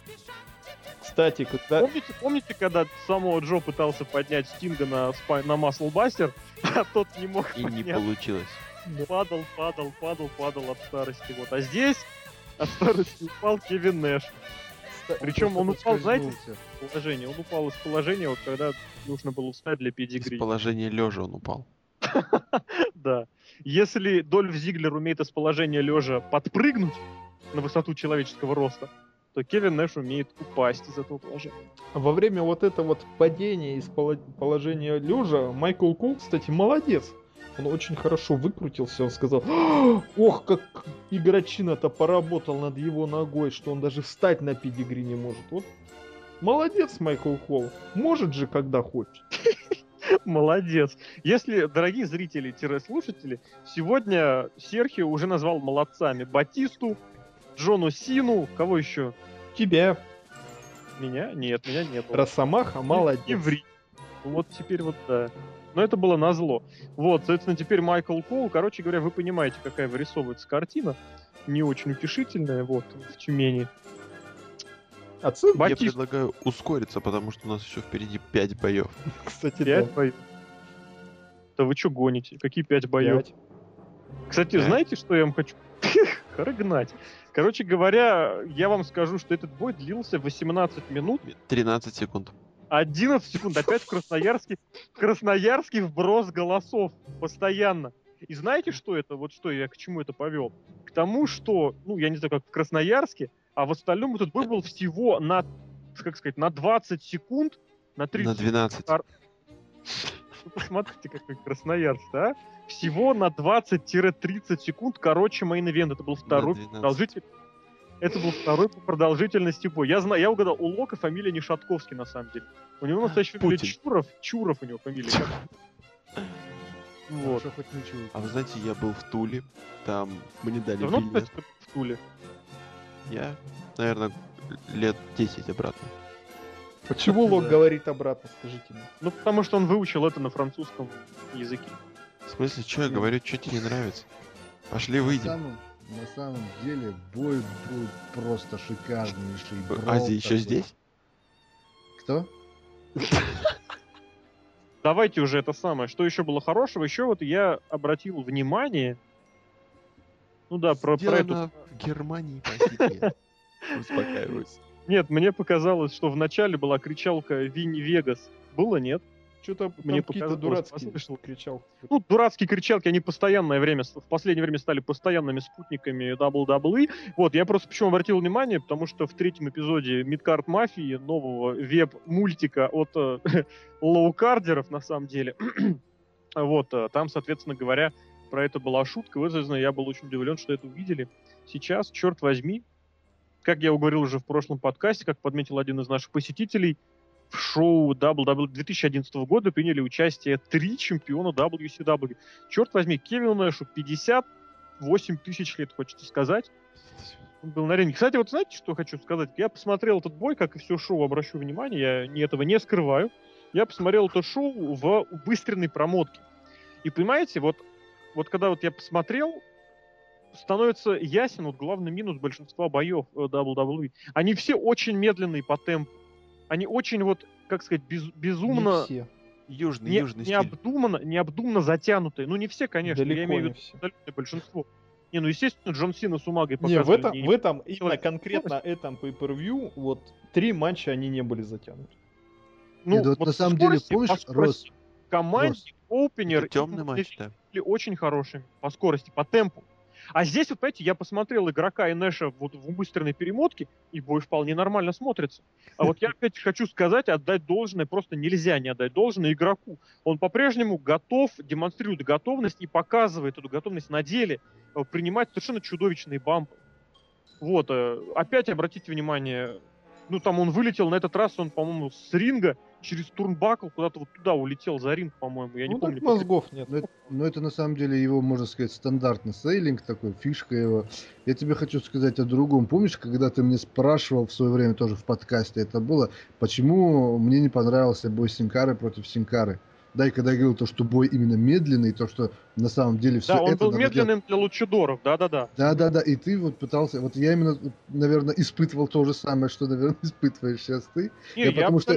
Кстати, когда... Помните, помните, когда самого Джо пытался поднять Стинга на, спа... на маслбастер, а тот не мог И поднять. не получилось. Падал, падал, падал, падал от старости. Вот. А здесь от старости упал Кевин Нэш. Причем он, он упал, знаете, из положения. Он упал из положения, вот когда нужно было встать для педигри. Из положения лежа он упал. Да. Если Дольф Зиглер умеет из положения лежа подпрыгнуть на высоту человеческого роста, то Кевин Нэш умеет упасть из этого положения. Во время вот этого вот падения из положения лежа Майкл Кул, кстати, молодец. Он очень хорошо выкрутился, он сказал: ох, как игрочина-то поработал над его ногой, что он даже встать на педигри не может. Вот. Молодец, Майкл Холл. Может же, когда хочет. Молодец. Если, дорогие зрители-слушатели, сегодня Серхио уже назвал молодцами Батисту, Джону Сину, кого еще? Тебя. Меня? Нет, меня не было. Росомаха, молодец. И ври. Вот теперь вот, да. Но это было назло. Вот, соответственно, теперь Майкл Коул. Короче говоря, вы понимаете, какая вырисовывается картина. Не очень утешительная, вот, в Тюмени. Отцы, Батист... Я предлагаю ускориться, потому что у нас еще впереди пять боев. Кстати, пять боев. Да вы что гоните? Какие пять боев? Кстати, знаете, что я вам хочу? Рогнать. Короче говоря, я вам скажу, что этот бой длился восемнадцать минут. тринадцать секунд. одиннадцать секунд. Опять в Красноярске. В Красноярске вброс голосов. Постоянно. И знаете, что это? Вот что я к чему это повел? К тому, что, ну, я не знаю, как в Красноярске, а в остальном этот бой был всего на, как сказать, на двадцать секунд, на тридцать... На двенадцать. Секунд. Посмотрите, какой Красноярск, да? Всего на двадцать-тридцать секунд короче мейн-ивент. Это был второй продолжитель... Это был второй по продолжительности бой. Я знаю, я угадал, у Лока фамилия не Шатковский, на самом деле. У него настоящая фамилия Чуров. Чуров у него фамилия. Вот. А вы знаете, я был в Туле. Там мне дали билет. Давно, кстати, в Туле? Я, наверное, лет десять обратно. Почему Лок говорит обратно, скажите мне? Ну, потому что он выучил это на французском языке. В смысле, что я говорю, что тебе не нравится? Пошли, выйдем. На самом деле, бой был просто шикарнейший. Азия еще здесь? Кто? Давайте уже это самое. Что еще было хорошего? Еще вот я обратил внимание... Ну да, про, про эту... в Германии, простите. Успокаиваюсь. Нет, мне показалось, что в начале была кричалка «Винни Вегас». Было, нет? Что-то мне какие-то дурацкие кричалки. Ну, дурацкие кричалки, они постоянное время, в последнее время стали постоянными спутниками дабл ю дабл ю и. Вот, я просто почему обратил внимание, потому что в третьем эпизоде Мидкарт Мафии, нового веб-мультика от лоукардеров, на самом деле, вот, там, соответственно говоря, про это была шутка высказана, я был очень удивлен, что это увидели. Сейчас, черт возьми, как я уговорил уже в прошлом подкасте, как подметил один из наших посетителей, в шоу дабл ю дабл ю и две тысячи одиннадцатого года приняли участие три чемпиона дабл ю си дабл ю. Черт возьми, Кевину Нэшу пятьдесят восемь тысяч лет, хочется сказать. Он был на ринге. Кстати, вот знаете, что хочу сказать? Я посмотрел этот бой, как и все шоу, обращу внимание, я не, этого не скрываю. Я посмотрел это шоу в убыстренной промотке. И понимаете, вот, вот когда вот я посмотрел, становится ясен вот главный минус большинства боев дабл ю дабл ю и. Они все очень медленные по темпу. Они очень, вот, как сказать, без, безумно... Южный, не, южный необдуманно, необдуманно затянутые. Ну, не все, конечно. Далеко я имею в виду абсолютное большинство. Не, ну, естественно, Джон Сина с Умагой показывали. Не, в этом, не в этом именно конкретно этом pay-per-view, вот, три матча, они не были затянуты. Ну, Нет, вот на самом скорости, деле, помнишь, Рос... Командник, опенер... Темный матч, да. Были очень хорошими по скорости, по темпу. А здесь, вот, понимаете, я посмотрел игрока и Нэша вот в убыстренной перемотке, и бой вполне нормально смотрится. А вот я опять хочу сказать, отдать должное, просто нельзя не отдать должное игроку. Он по-прежнему готов, демонстрирует готовность и показывает эту готовность на деле принимать совершенно чудовищные бампы. Вот, опять обратите внимание, ну там он вылетел, на этот раз он, по-моему, с ринга через турнбакл куда-то вот туда улетел за ринг, по-моему, я ну, не помню. Мозгов нет. Но это, но это на самом деле его, можно сказать, стандартный сейлинг такой, фишка его. Я тебе хочу сказать о другом. Помнишь, когда ты мне спрашивал в свое время тоже в подкасте, это было, почему мне не понравился бой Синкары против Синкары? Да, и когда я говорил то, что бой именно медленный, то, что на самом деле все это... Да, он это был медленным для Лучидоров, да-да-да. Да-да-да, и ты вот пытался... Вот я именно, наверное, испытывал то же самое, что, наверное, испытываешь сейчас ты. Не, я, я потому что...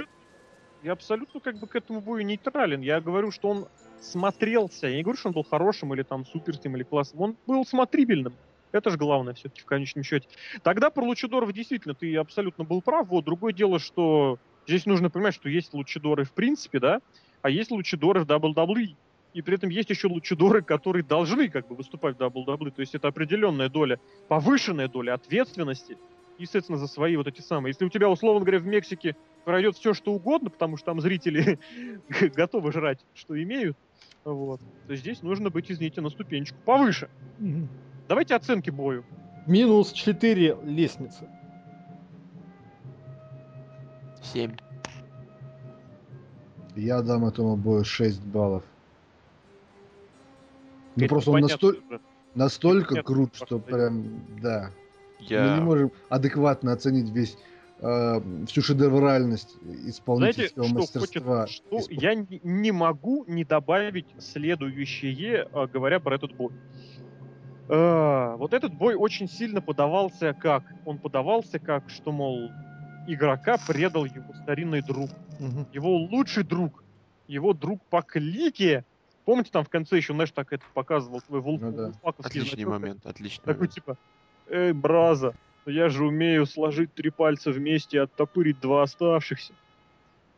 Я абсолютно как бы к этому бою нейтрален. Я говорю, что он смотрелся. Я не говорю, что он был хорошим или там суперским или классным. Он был смотрибельным. Это же главное все-таки в конечном счете. Тогда про Лучидоров действительно ты абсолютно был прав. Вот другое дело, что здесь нужно понимать, что есть Лучидоры в принципе, да, а есть Лучидоры в дабл ю дабл ю и. И при этом есть еще Лучидоры, которые должны как бы выступать в дабл ю дабл ю и. То есть это определенная доля, повышенная доля ответственности. Естественно, за свои вот эти самые. Если у тебя, условно говоря, в Мексике пройдет все, что угодно, потому что там зрители готовы жрать, что имеют, вот, то здесь нужно быть, извините, на ступенечку повыше. Mm-hmm. Давайте оценки бою. Минус четыре лестницы. семь. Я дам этому бою шесть баллов. Ну, просто он насто... настолько крут, что прям, да... Я... Мы не можем адекватно оценить весь, э, всю шедевральность исполнительского Знаете, что мастерства. Хочет, что Исп... Я не, не могу не добавить следующее, э, говоря про этот бой. Э, вот этот бой очень сильно подавался как? Он подавался как, что, мол, игрока предал его старинный друг. Угу. Его лучший друг. Его друг по клике. Помните, там в конце еще Нэш так это показывал? Твой волк, ну, да. Отличный значок, момент, отличный такой, момент. Типа, эй, браза, я же умею сложить три пальца вместе и оттопырить два оставшихся.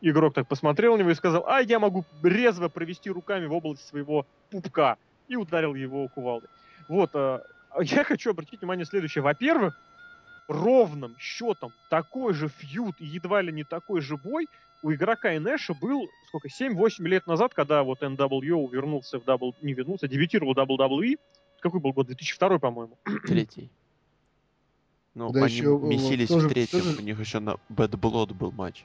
Игрок так посмотрел на него и сказал, а я могу резво провести руками в область своего пупка. И ударил его кувалдой. Вот, э, я хочу обратить внимание на следующее. Во-первых, ровным счетом такой же фьюд и едва ли не такой же бой у игрока и Нэша был, сколько, семь-восемь лет назад, когда вот эн дабл ю о вернулся в дабл... не вернулся, дебютировал в дабл ю дабл ю и. Какой был год? две тысячи второй, по-моему. Третий. Ну, да, они еще, месились тоже, в третьем, тоже... у них еще на Bad Blood был матч.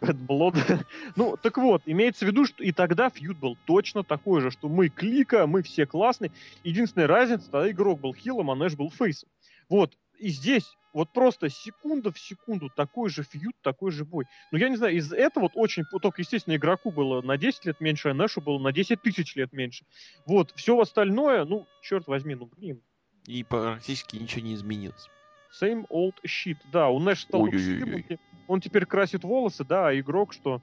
Bad Blood? Ну, так вот, имеется в виду, что и тогда фьюд был точно такой же, что мы клика, мы все классные. Единственная разница, тогда игрок был хилом, а Нэш был фейсом. Вот, и здесь вот просто секунда в секунду такой же фьюд, такой же бой. Ну, я не знаю, из этого вот очень... Только, естественно, игроку было на десять лет меньше, а Нэшу было на десять тысяч лет меньше. Вот, все остальное, ну, черт возьми, ну, блин. И практически ничего не изменилось. Same old shit. Да, у Нэш стал... Ой-ой-ой-ой. Он теперь красит волосы, да, а игрок что?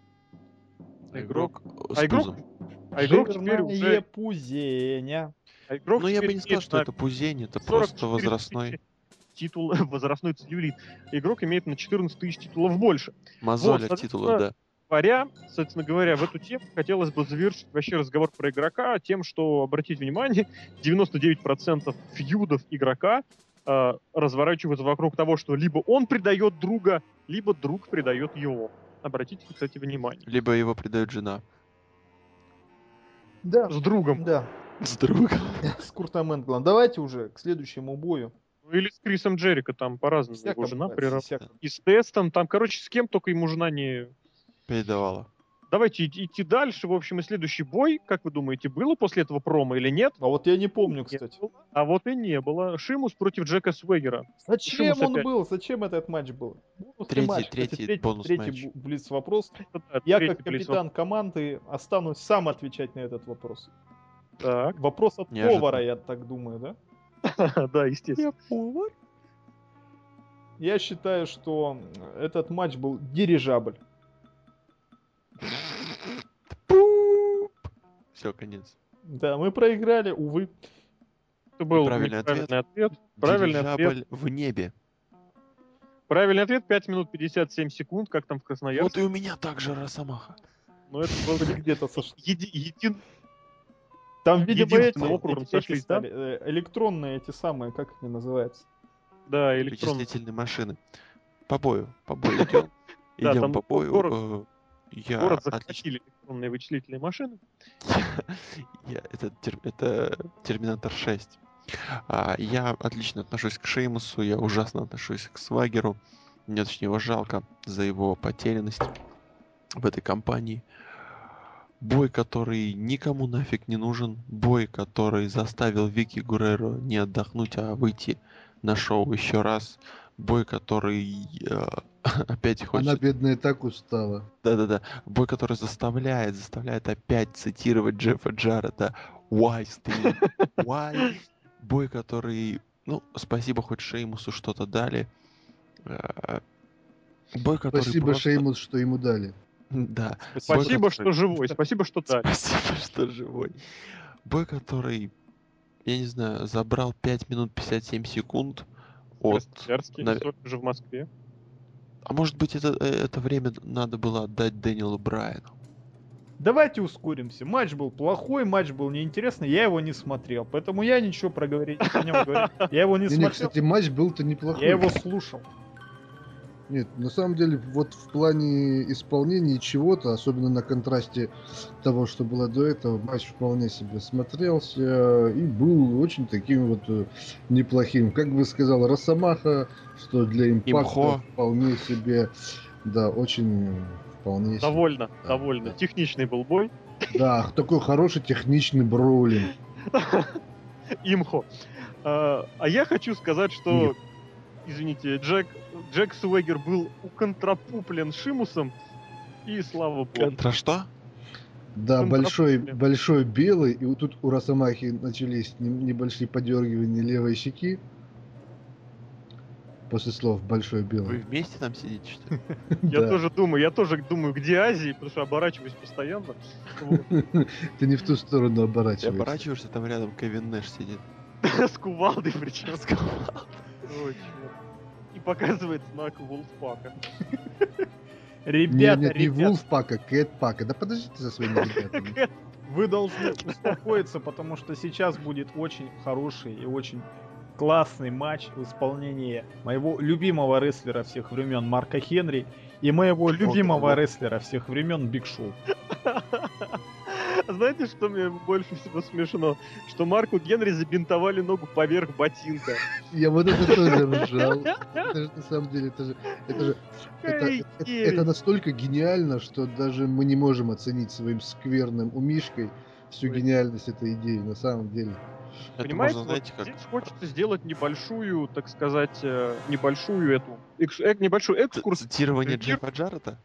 А игрок... А игрок, а игрок теперь уже... пузеня. А игрок ну, я бы не сказал, что на... это пузень, это просто возрастной... Титул, возрастной целлюлит. Игрок имеет на четырнадцать тысяч титулов больше. Мозоль вот, от титулов, да. говоря, собственно говоря, в эту тему хотелось бы завершить вообще разговор про игрока тем, что, обратите внимание, девяносто девять процентов фьюдов игрока э, разворачиваются вокруг того, что либо он предает друга, либо друг предает его. Обратите, кстати, внимание. Либо его предает жена. Да. С другом. Да. С другом. С Куртом Энглом. Давайте уже к следующему бою. Или с Крисом Джерико, там по-разному его жена прирабатывает. И с Тестом, там, короче, с кем только ему жена не... передавала. Давайте идти дальше. В общем, и следующий бой, как вы думаете, было после этого промо или нет? А вот я не помню, кстати. Нет. А вот и не было. Шимус против Джека Свегера. Зачем Шимус он опять был? Зачем этот матч был? Бонусный третий матч. Третий, кстати, третий бонус третий матч. Блиц вопрос. Да, я как капитан команды останусь сам отвечать на этот вопрос. Так. Вопрос от Неожиданно. повара, я так думаю, да? Да, естественно. Я считаю, что этот матч был дирижабль. Все, конец. Да, мы проиграли, увы. Это был правильный ответ. ответ. Правильный дирижабль ответ. В небе. Правильный ответ пять минут пятьдесят семь секунд, как там в Красноярске. Вот и у меня также Росомаха. Но это было где-то со... Един... Там, видимо, эти, эти сошлись, да? Электронные эти самые, как они называются? Да, электронные. Вычислительные машины. По бою. По бою идем. Идем по бою. Я город захватили электронные вычислительные машины. Я, это, это Терминатор шесть. А, я отлично отношусь к Шеймусу, я ужасно отношусь к Свагеру. Мне точнее его жалко за его потерянность в этой компании. Бой, который никому нафиг не нужен. Бой, который заставил Вики Гуреро не отдохнуть, а выйти на шоу еще раз. Бой, который э, опять хочет... Она, бедная, так устала. Да-да-да. Бой, который заставляет, заставляет опять цитировать Джеффа Джаррета. Why, Steve? Why? Бой, который... Ну, спасибо, хоть Шеймусу что-то дали. Бой, который спасибо, просто... Шеймус, что ему дали. Да. Спасибо, бой, что который... живой. Спасибо, что дали. Спасибо, что живой. Бой, который, я не знаю, забрал пять минут пятьдесят семь секунд. От... Нав... же в Москве. А может быть, это, это время надо было отдать Дэниелу Брайану? Давайте ускоримся. Матч был плохой, матч был неинтересный, я его не смотрел. Поэтому я ничего проговорить о нем говорю. Я его не смотрел. Кстати, матч был-то неплохой. Я его слушал. Нет, на самом деле, вот в плане исполнения чего-то, особенно на контрасте того, что было до этого, матч вполне себе смотрелся и был очень таким вот неплохим. Как бы сказал Росомаха, что для импакта вполне себе, да, очень вполне довольно, себе. Довольно, да, довольно. Да. Техничный был бой. Да, такой хороший техничный броулинг. Имхо. А я хочу сказать, что... Извините, Джек, Джек Суэгер был уконтрапуплен Шимусом, и слава богу. Контра что? Да, большой, большой белый, и вот тут у Росомахи начались небольшие подергивания левой щеки. После слов «большой белый». Вы вместе там сидите, что ли? Я тоже думаю, я тоже думаю, где Азия, потому что оборачиваюсь постоянно. Ты не в ту сторону оборачиваешься. Ты оборачиваешься, там рядом Кевин Нэш сидит. С кувалдой причем. С кувалдой. Ой, и показывает знак Вулфпака. Ребята, нет, не Вулфпака, Кэтпака. Да подождите за своими ребятами. Вы должны успокоиться, потому что сейчас будет очень хороший и очень классный матч в исполнении моего любимого рестлера всех времен Марка Хенри и моего любимого рестлера всех времен Биг Шоу. Знаете, что мне больше всего смешно? Что Марку Генри забинтовали ногу поверх ботинка. Я вот это тоже ржал. Это же на самом деле, это же, это же, это, это настолько гениально, что даже мы не можем оценить своим скверным умишкой всю гениальность этой идеи на самом деле. Это понимаете, можно, знаете, вот как... здесь хочется сделать небольшую, так сказать, небольшую эту, экс, э, небольшую экскурс. Цитирование Джеффа Джаррета?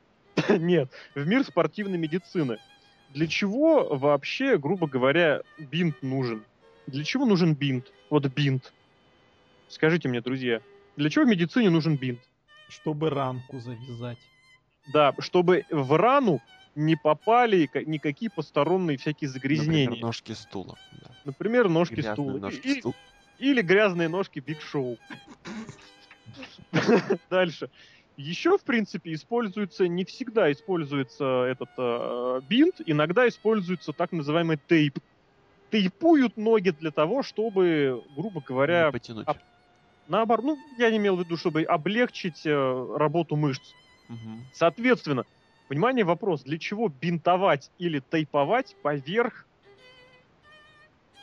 Нет, в мир спортивной медицины. Для чего вообще, грубо говоря, бинт нужен? Для чего нужен бинт? Вот бинт. Скажите мне, друзья, для чего в медицине нужен бинт? Чтобы ранку завязать. Да, чтобы в рану не попали никакие посторонние всякие загрязнения. Например, ножки стула. Да. Например, ножки грязные стула. Ножки и, стул. Или грязные ножки Биг Шоу. Дальше. Еще, в принципе, используется, не всегда используется этот э, бинт, иногда используется так называемый тейп. Тейпуют ноги для того, чтобы, грубо говоря... Не потянуть. Об... Наоборот, ну, я не имел в виду, чтобы облегчить э, работу мышц. Угу. Соответственно, внимание, вопрос, для чего бинтовать или тейповать поверх...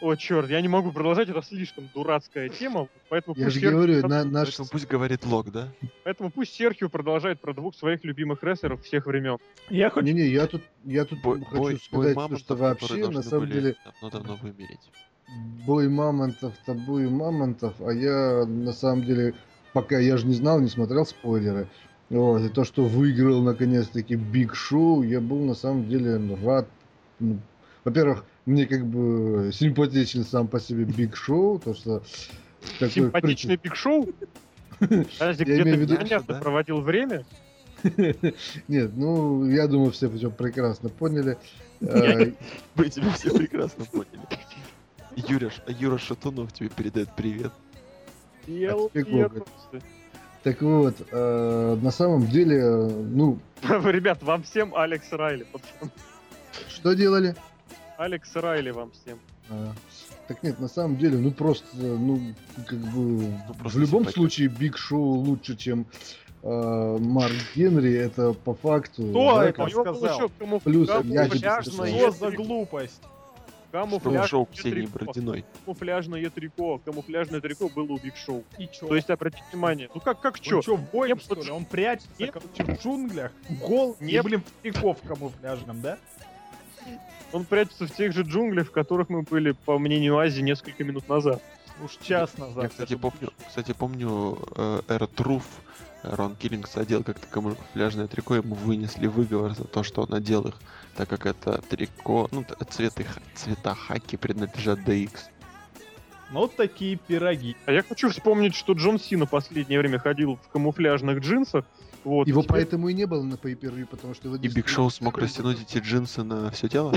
О, черт, я не могу продолжать, это слишком дурацкая тема, поэтому я пусть же Серхио... говорю, на, наш... Поэтому пусть говорит Лок, да? Поэтому пусть Серхио продолжает про двух своих любимых рестлеров всех времен. Я хочу... Не-не, я тут, я тут бой, хочу бой, сказать, бой что вообще, на самом были, деле... Давно-давно вымереть. Бой мамонтов, табу и мамонтов, а я, на самом деле, пока я же не знал, не смотрел спойлеры. Вот, и то, что выиграл, наконец-таки, Биг Шоу, я был, на самом деле, рад. Во-первых, мне как бы симпатичен сам по себе Биг Шоу, то что... Симпатичный Биг Шоу? Разве где-то проводил время? Нет, ну, я думаю, все все прекрасно поняли. Мы тебя все прекрасно поняли. Юра Шатунов тебе передает привет. Так вот, на самом деле, ну... Ребят, вам всем Алекс Райли. Что делали? Алекс Райли вам всем. А, так нет, на самом деле, ну просто, ну, как бы, ну, в любом симпатия. случае Биг Шоу лучше, чем э, Марк Генри, это по факту. Кто это сказал? Плюс, я что за глупость? Камуфляжное трико. Камуфляжное трико. Камуфляжное трико было у Биг Шоу. И чё? То есть, обратите внимание, ну как, как чё? Он чё, в бой, что ли? Он прячется Нет. в джунглях, гол, не блин, в трико в камуфляжном, да? Он прячется в тех же джунглях, в которых мы были, по мнению Ази, несколько минут назад. Уж час назад. Я, кстати, помню, кстати, помню Эр Труф, Рон Киллингс одел как-то камуфляжное трико, ему вынесли выговор за то, что он одел их, так как это трико, ну, цвет их, цвета хаки принадлежат ди икс. Ну, вот такие пироги. А я хочу вспомнить, что Джон Сина в последнее время ходил в камуфляжных джинсах. Вот, его теперь... поэтому и не было на пейпервью, потому что... Его и Биг Шоу смог растянуть эти джинсы на все тело?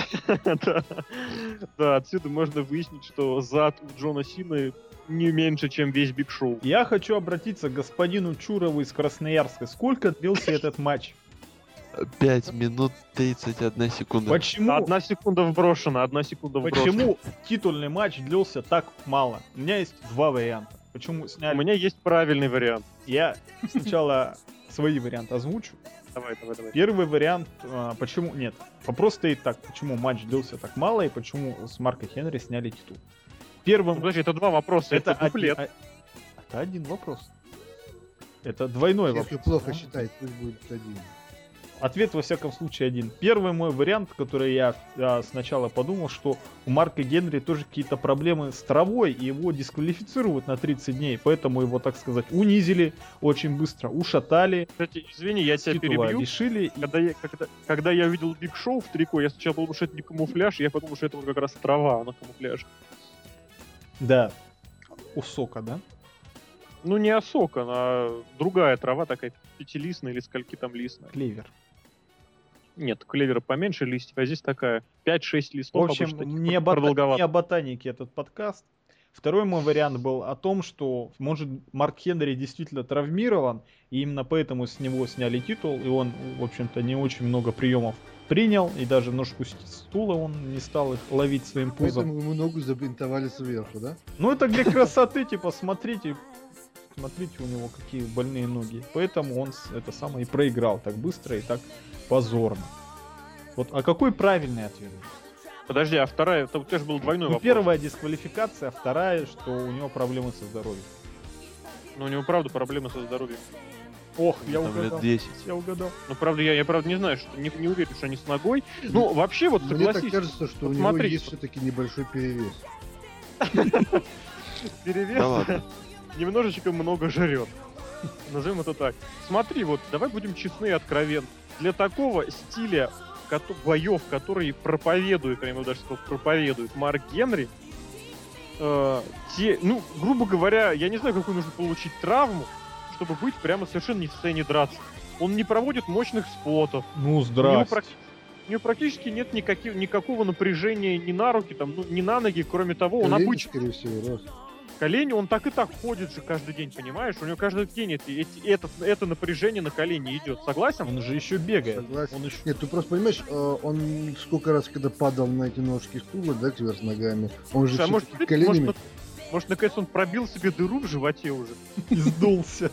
Да, отсюда можно выяснить, что зад у Джона Сины не меньше, чем весь Биг Шоу. Я хочу обратиться к господину Чурову из Красноярска. Сколько длился этот матч? пять минут тридцать одна секунда. Почему? Одна секунда вброшена, одна секунда вброшена. Почему титульный матч длился так мало? У меня есть два варианта. Почему сняли? У меня есть правильный вариант. Я сначала... Свои варианты озвучу. Давай, давай, давай. Первый вариант, а, почему... Нет, вопрос стоит так, почему матч длился так мало и почему с Марка Хенри сняли титул. Первым... Ну, подожди, это два вопроса, это, это дуплет. Один, а... Это один вопрос. Это двойной Если вопрос. Если плохо да? считать, пусть будет один. Ответ, во всяком случае, один. Первый мой вариант, который я, я сначала подумал, что у Марка Генри тоже какие-то проблемы с травой, и его дисквалифицируют на тридцать дней, поэтому его, так сказать, унизили очень быстро, ушатали. Кстати, извини, я тебя перебью. Лишили, когда, и... я, когда, когда я увидел Биг Шоу в трико, я сначала подумал, что это не камуфляж, я подумал, что это как раз трава, она камуфляж. Да. Усока, да? Ну, не осока, она другая трава, такая пятилистная или скольки там листная. Клевер. Нет, клевера поменьше листьев, а здесь такая пять-шесть листов. В общем, не, бота- не о ботанике этот подкаст. Второй мой вариант был о том, что, может, Марк Хенри действительно травмирован, и именно поэтому с него сняли титул, и он, в общем-то, не очень много приемов принял, и даже ножку стула он не стал их ловить своим пузом. Поэтому ему ногу забинтовали сверху, да? Ну, это для красоты, типа, смотрите... Смотрите, у него какие больные ноги. Поэтому он это самое и проиграл так быстро и так позорно. Вот, а какой правильный ответ? Подожди, а вторая, это у тебя же был двойной ну, вопрос. Первая дисквалификация, а вторая, что у него проблемы со здоровьем. Ну, у него правда проблемы со здоровьем. Ох, я угадал. я угадал. Ну, правда, я, я правда не знаю, что не, не уверен, что они с ногой. Ну, вообще, вот согласись. Мне так кажется, что вот у него есть все-таки небольшой перевес. Перевес? Немножечко много жрет. Назовем это так. Смотри, вот, давай будем честны и откровенны. Для такого стиля кото- боев, которые проповедует, я бы даже сказал, проповедует Марк Генри, э, те, ну, грубо говоря, я не знаю, какую нужно получить травму, чтобы быть прямо совершенно не в состоянии драться. Он не проводит мощных спотов. Ну, здрасте. У него, у него практически нет никаких, никакого напряжения ни на руки, там, ну, ни на ноги, кроме того, он обычный. колени, он так и так ходит же каждый день, понимаешь? У него каждый день это, это, это напряжение на колени идет. Согласен? Он же еще бегает. Согласен. Он еще... Нет, ты просто понимаешь, он сколько раз, когда падал на эти ножки стула, да, кверх ногами, он же а может, ты, коленями... Может, может, наконец он пробил себе дыру в животе уже. И сдулся.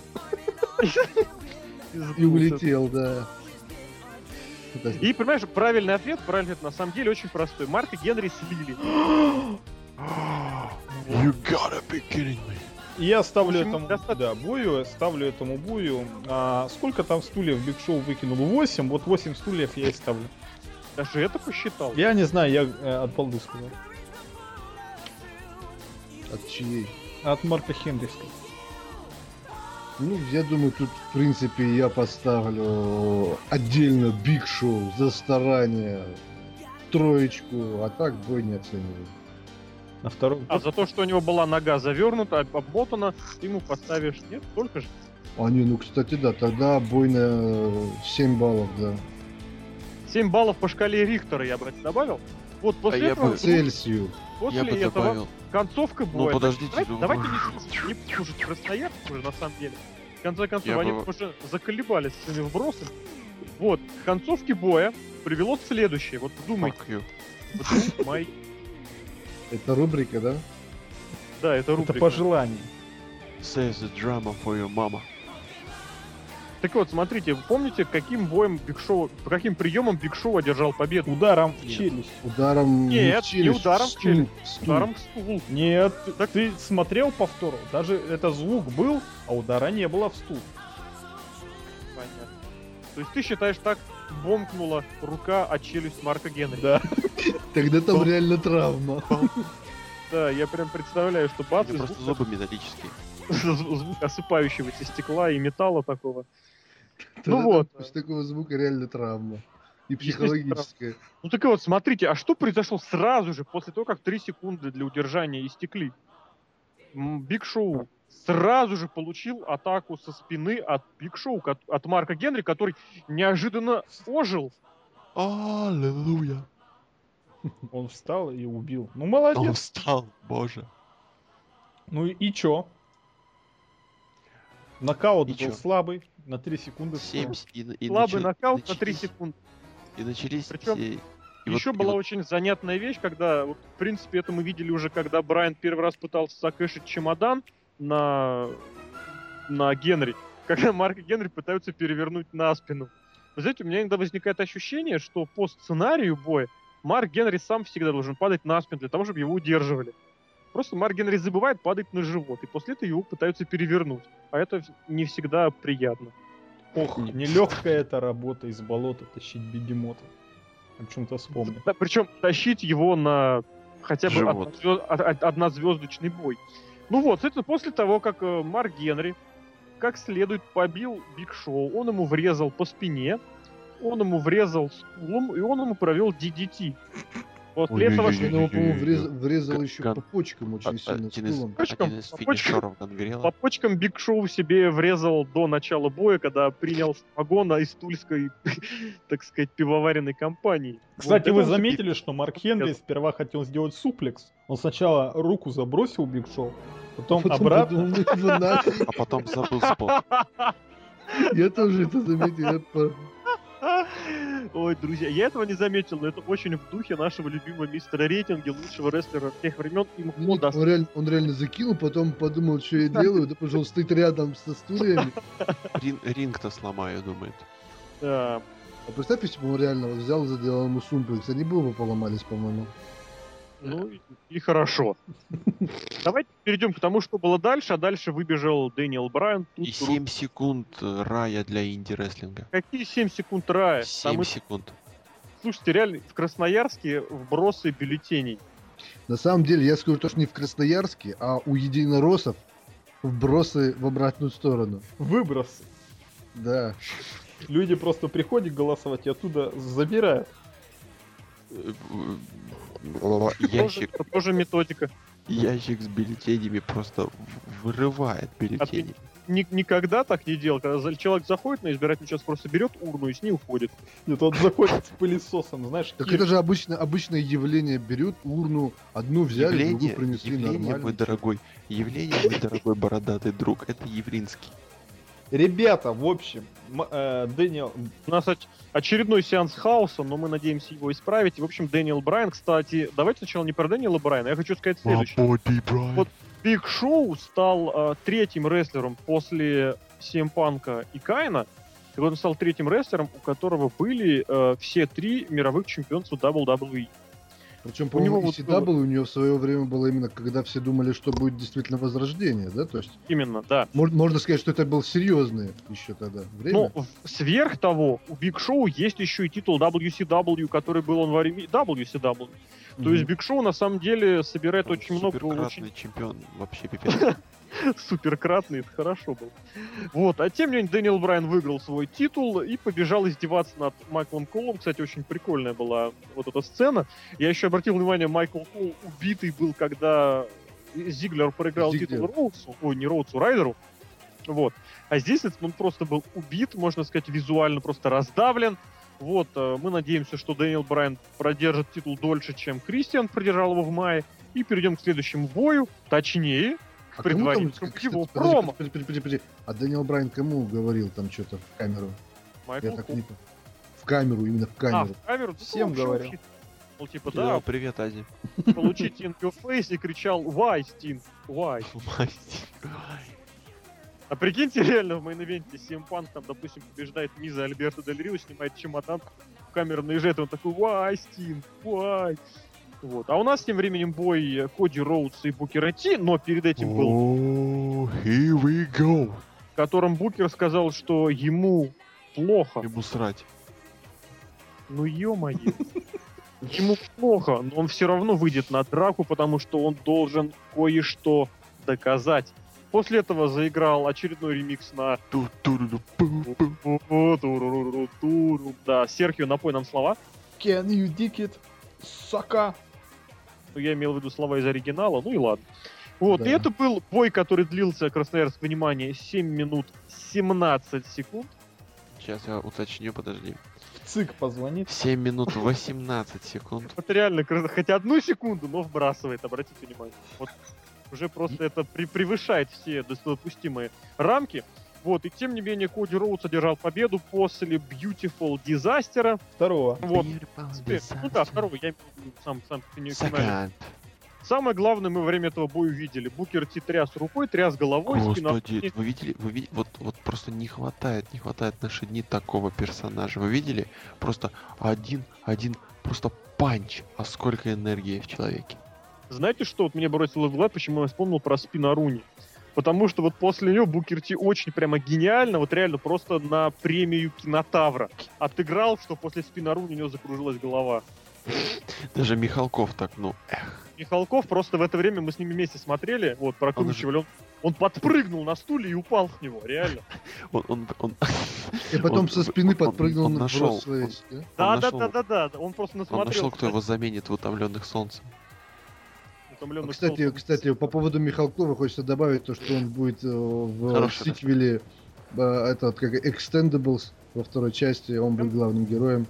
И улетел, да. И, понимаешь, правильный ответ, правильный ответ на самом деле очень простой. Марк и Генри слили. You gotta be kidding me. Я ставлю этому, да, бую, ставлю этому бую. А сколько там стульев Биг Шоу выкинул? восемь. Вот восемь стульев я и ставлю. Даже это посчитал? Я не знаю, я э, от балду сказал. От чьей? От Марка Хендрика. Ну, я думаю, тут, в принципе, я поставлю отдельно Биг Шоу за старание, троечку, а так бой не оцениваю. На втором... А за то, что у него была нога завернута, обмотана, ты ему поставишь, нет, столько же? А не, ну, кстати, да, тогда бой на семь баллов, да. семь баллов по шкале Рихтера я бы добавил. Вот после а этого... По Цельсию. После я бы этого добавил. Концовка боя. Ну, подождите, давайте, ну... давайте не, не слушать простоявку уже, на самом деле. В конце концов, я они бы... уже заколебались с этими вбросами. Вот, к концовке боя привело следующее. Вот думай. Это рубрика, да? Да, это рубрика. Это пожелание. Save the drama for your mama. Так вот, смотрите, вы помните, каким боем Биг Шоу, по каким приемам Биг Шоу одержал победу? Ударом в челюсть. Ударом Нет, в челюсть. не ударом в челюсть. Стул. Ударом в стул. Нет, так... ты смотрел повтор? Даже это звук был, а удара не было в стул. Понятно. То есть ты считаешь, так бомкнула рука от челюсть Марка Генри? Да. Тогда там реально травма. Да, я прям представляю, что бац... Просто зубы металлические. Звук осыпающегося стекла и металла такого. Ну вот. С такого звука реально травма. И психологическая. Ну так вот, смотрите, а что произошло сразу же, после того, как три секунды для удержания истекли? Биг Шоу сразу же получил атаку со спины от Биг Шоу, от Марка Генри, который неожиданно ожил. Аллилуйя. Он встал и убил. Ну молодец. Он встал, боже. Ну и чё? Нокаут и был чё? слабый, на три секунды. семь, и, и слабый начали, нокаут начались, на три секунды. И начались... Причем и, и еще вот, была и очень вот. занятная вещь, когда, вот, в принципе, это мы видели уже, когда Брайан первый раз пытался закэшить чемодан на, на Генри, когда Марк и Генри пытаются перевернуть на спину. Вы знаете, у меня иногда возникает ощущение, что по сценарию боя Марк Генри сам всегда должен падать на спину для того, чтобы его удерживали. Просто Марк Генри забывает падать на живот, и после этого его пытаются перевернуть. А это не всегда приятно. Ох, нелегкая эта работа из болота тащить бегемота. О чем-то вспомнил. Да, причем тащить его на хотя бы однозвезд... однозвездочный бой. Ну вот, это после того, как Марк Генри как следует побил Биг Шоу, он ему врезал по спине, он ему врезал стулом, и он ему провел ди ди ти. После этого его врезал еще по почкам очень сильно стулом. По почкам Биг Шоу себе врезал до начала боя, когда принял погона из тульской, так сказать, пивоваренной компании. Кстати, вы заметили, что Марк Хенри сперва хотел сделать суплекс. Он сначала руку забросил Биг Шоу, потом обратно, а потом забыл спорт. Я тоже это заметил. Ой, друзья, я этого не заметил, но это очень в духе нашего любимого мистера рейтинга, лучшего рестлера тех времен. Ему он, он, реально, он реально закинул, потом подумал, что я делаю, да, пожалуйста, стоит рядом со стульями. Рин, ринг-то сломаю, думает. Да. А представь, если бы он реально вот взял и заделал ему сумплекс, они бы поломались, по-моему. Ну и, и хорошо. Давайте перейдем к тому, что было дальше. А дальше выбежал Дэниел Брайан. И семь рук... секунд рая для инди-рестлинга. Какие семь секунд рая? семь Там секунд. И... Слушайте, реально, в Красноярске вбросы бюллетеней. На самом деле, я скажу то, что не в Красноярске, а у единороссов вбросы в обратную сторону. Выбросы. Да. Люди просто приходят голосовать и оттуда забирают. Ящик. Это тоже методика. Ящик с бюллетенями просто вырывает бюллетени. ни- никогда так не делал. Когда человек заходит на избирательный участок, просто берет урну и с ней уходит. Нет, он заходит с пылесосом, знаешь. Так это же обычно, обычное явление. Берет урну, одну взяли, явление, другую принесли. Явление, нормально. Мой дорогой, явление, мой дорогой бородатый друг, это Явлинский. Ребята, в общем, м- э, Дэниел... У нас оч- очередной сеанс хаоса, но мы надеемся его исправить. В общем, Дэниел Брайан, кстати, давайте сначала не про Дэниела Брайана, я хочу сказать следующее. Вот Биг Шоу стал э, третьим рестлером после си эм Панка и Кайна, и он стал третьим рестлером, у которого были э, все три мировых чемпионства дабл ю дабл ю и. Причем, по-моему, и си дабл ю вот было... у него в свое время было именно, когда все думали, что будет действительно возрождение, да? То есть именно, да. Мож- можно сказать, что это было серьезное еще тогда время. Но сверх того, у Биг Шоу есть еще и титул дабл ю си дабл ю, который был он во время дабл ю си дабл ю. Mm-hmm. То есть Биг Шоу на самом деле собирает он очень много... Суперкратный чемпион, вообще пипец. Суперкратный, это хорошо было. Вот, а тем не менее Дэниел Брайан выиграл свой титул и побежал издеваться над Майклом Колом. Кстати, очень прикольная была вот эта сцена. Я еще обратил внимание, Майкл Кол убитый был, когда Зиглер проиграл Зиглер. титул Роудсу, ой, не Роудсу, Райдеру. Вот. А здесь он просто был убит, можно сказать, визуально просто раздавлен. Вот, мы надеемся, что Дэниел Брайан продержит титул дольше, чем Кристиан продержал его в мае. И перейдем к следующему бою, точнее... А кому там, кстати, его подожди, промо. Подожди, подожди, подожди. А Дэниел Брайан кому говорил там что-то в камеру? Майкл Я так не... В камеру, именно в камеру. А, в камеру? Всем говорил. Ну, типа, да, да. Привет, Ази. Получить in your face и кричал «Why, Sting? Why?» Why? А прикиньте, реально, в мейн-ивенте си эм Punk там, допустим, побеждает Миза Альберто Дель Рио, снимает чемодан, в камеру наезжает, он такой «Why, Sting? Why?» Вот. А у нас тем временем бой Коди Роудс и Букера Ти, но перед этим был... Oh, here we go. В котором Букер сказал, что ему плохо. Ему срать. Ну ё-моё. Ему плохо, но он все равно выйдет на драку, потому что он должен кое-что доказать. После этого заиграл очередной ремикс на... Да, Серхио, напой нам слова. Can you dig it? Сока. Ну, я имел в виду слова из оригинала, ну и ладно. Вот, да. И это был бой, который длился, Красноярск, внимание, семь минут семнадцать секунд. Сейчас я уточню, подожди. В ЦИК позвонит. семь минут восемнадцать секунд. Вот реально, хоть одну секунду, но вбрасывает, обратите внимание. Вот уже просто это превышает все допустимые рамки. Вот, и тем не менее, Коди Роудс одержал победу после Beautiful Disaster. Второго. Вот. Теперь, ну да, второго, я сам, сам не понимаю. Самое главное, мы во время этого боя увидели. Букер Ти тряс рукой, тряс головой. Господи, вы видели, вы видели, вот, вот просто не хватает, не хватает в наши дни такого персонажа. Вы видели? Просто один, один, просто панч. А сколько энергии в человеке. Знаете, что вот мне бросило в глаз, почему я вспомнил про Спинаруни? Потому что вот после него Букер Ти очень прямо гениально, вот реально просто на премию Кинотавра отыграл, что после Спинару у него закружилась голова. Даже Михалков так, ну... Эх. Михалков просто в это время, мы с ними вместе смотрели, вот, прокручивали, он, же... он, он подпрыгнул на стуле и упал в него, реально. Он, он, он... И потом он, со спины он, подпрыгнул он, он на брос своей. Да-да-да-да, он просто насмотрел. Он нашел, кто его заменит в «Утомленных солнцем». Кстати, стол... кстати, по поводу Михалкова хочется добавить то, что он будет э, в Хороший сиквеле э, этот, как Extendables во второй части, он был главным героем.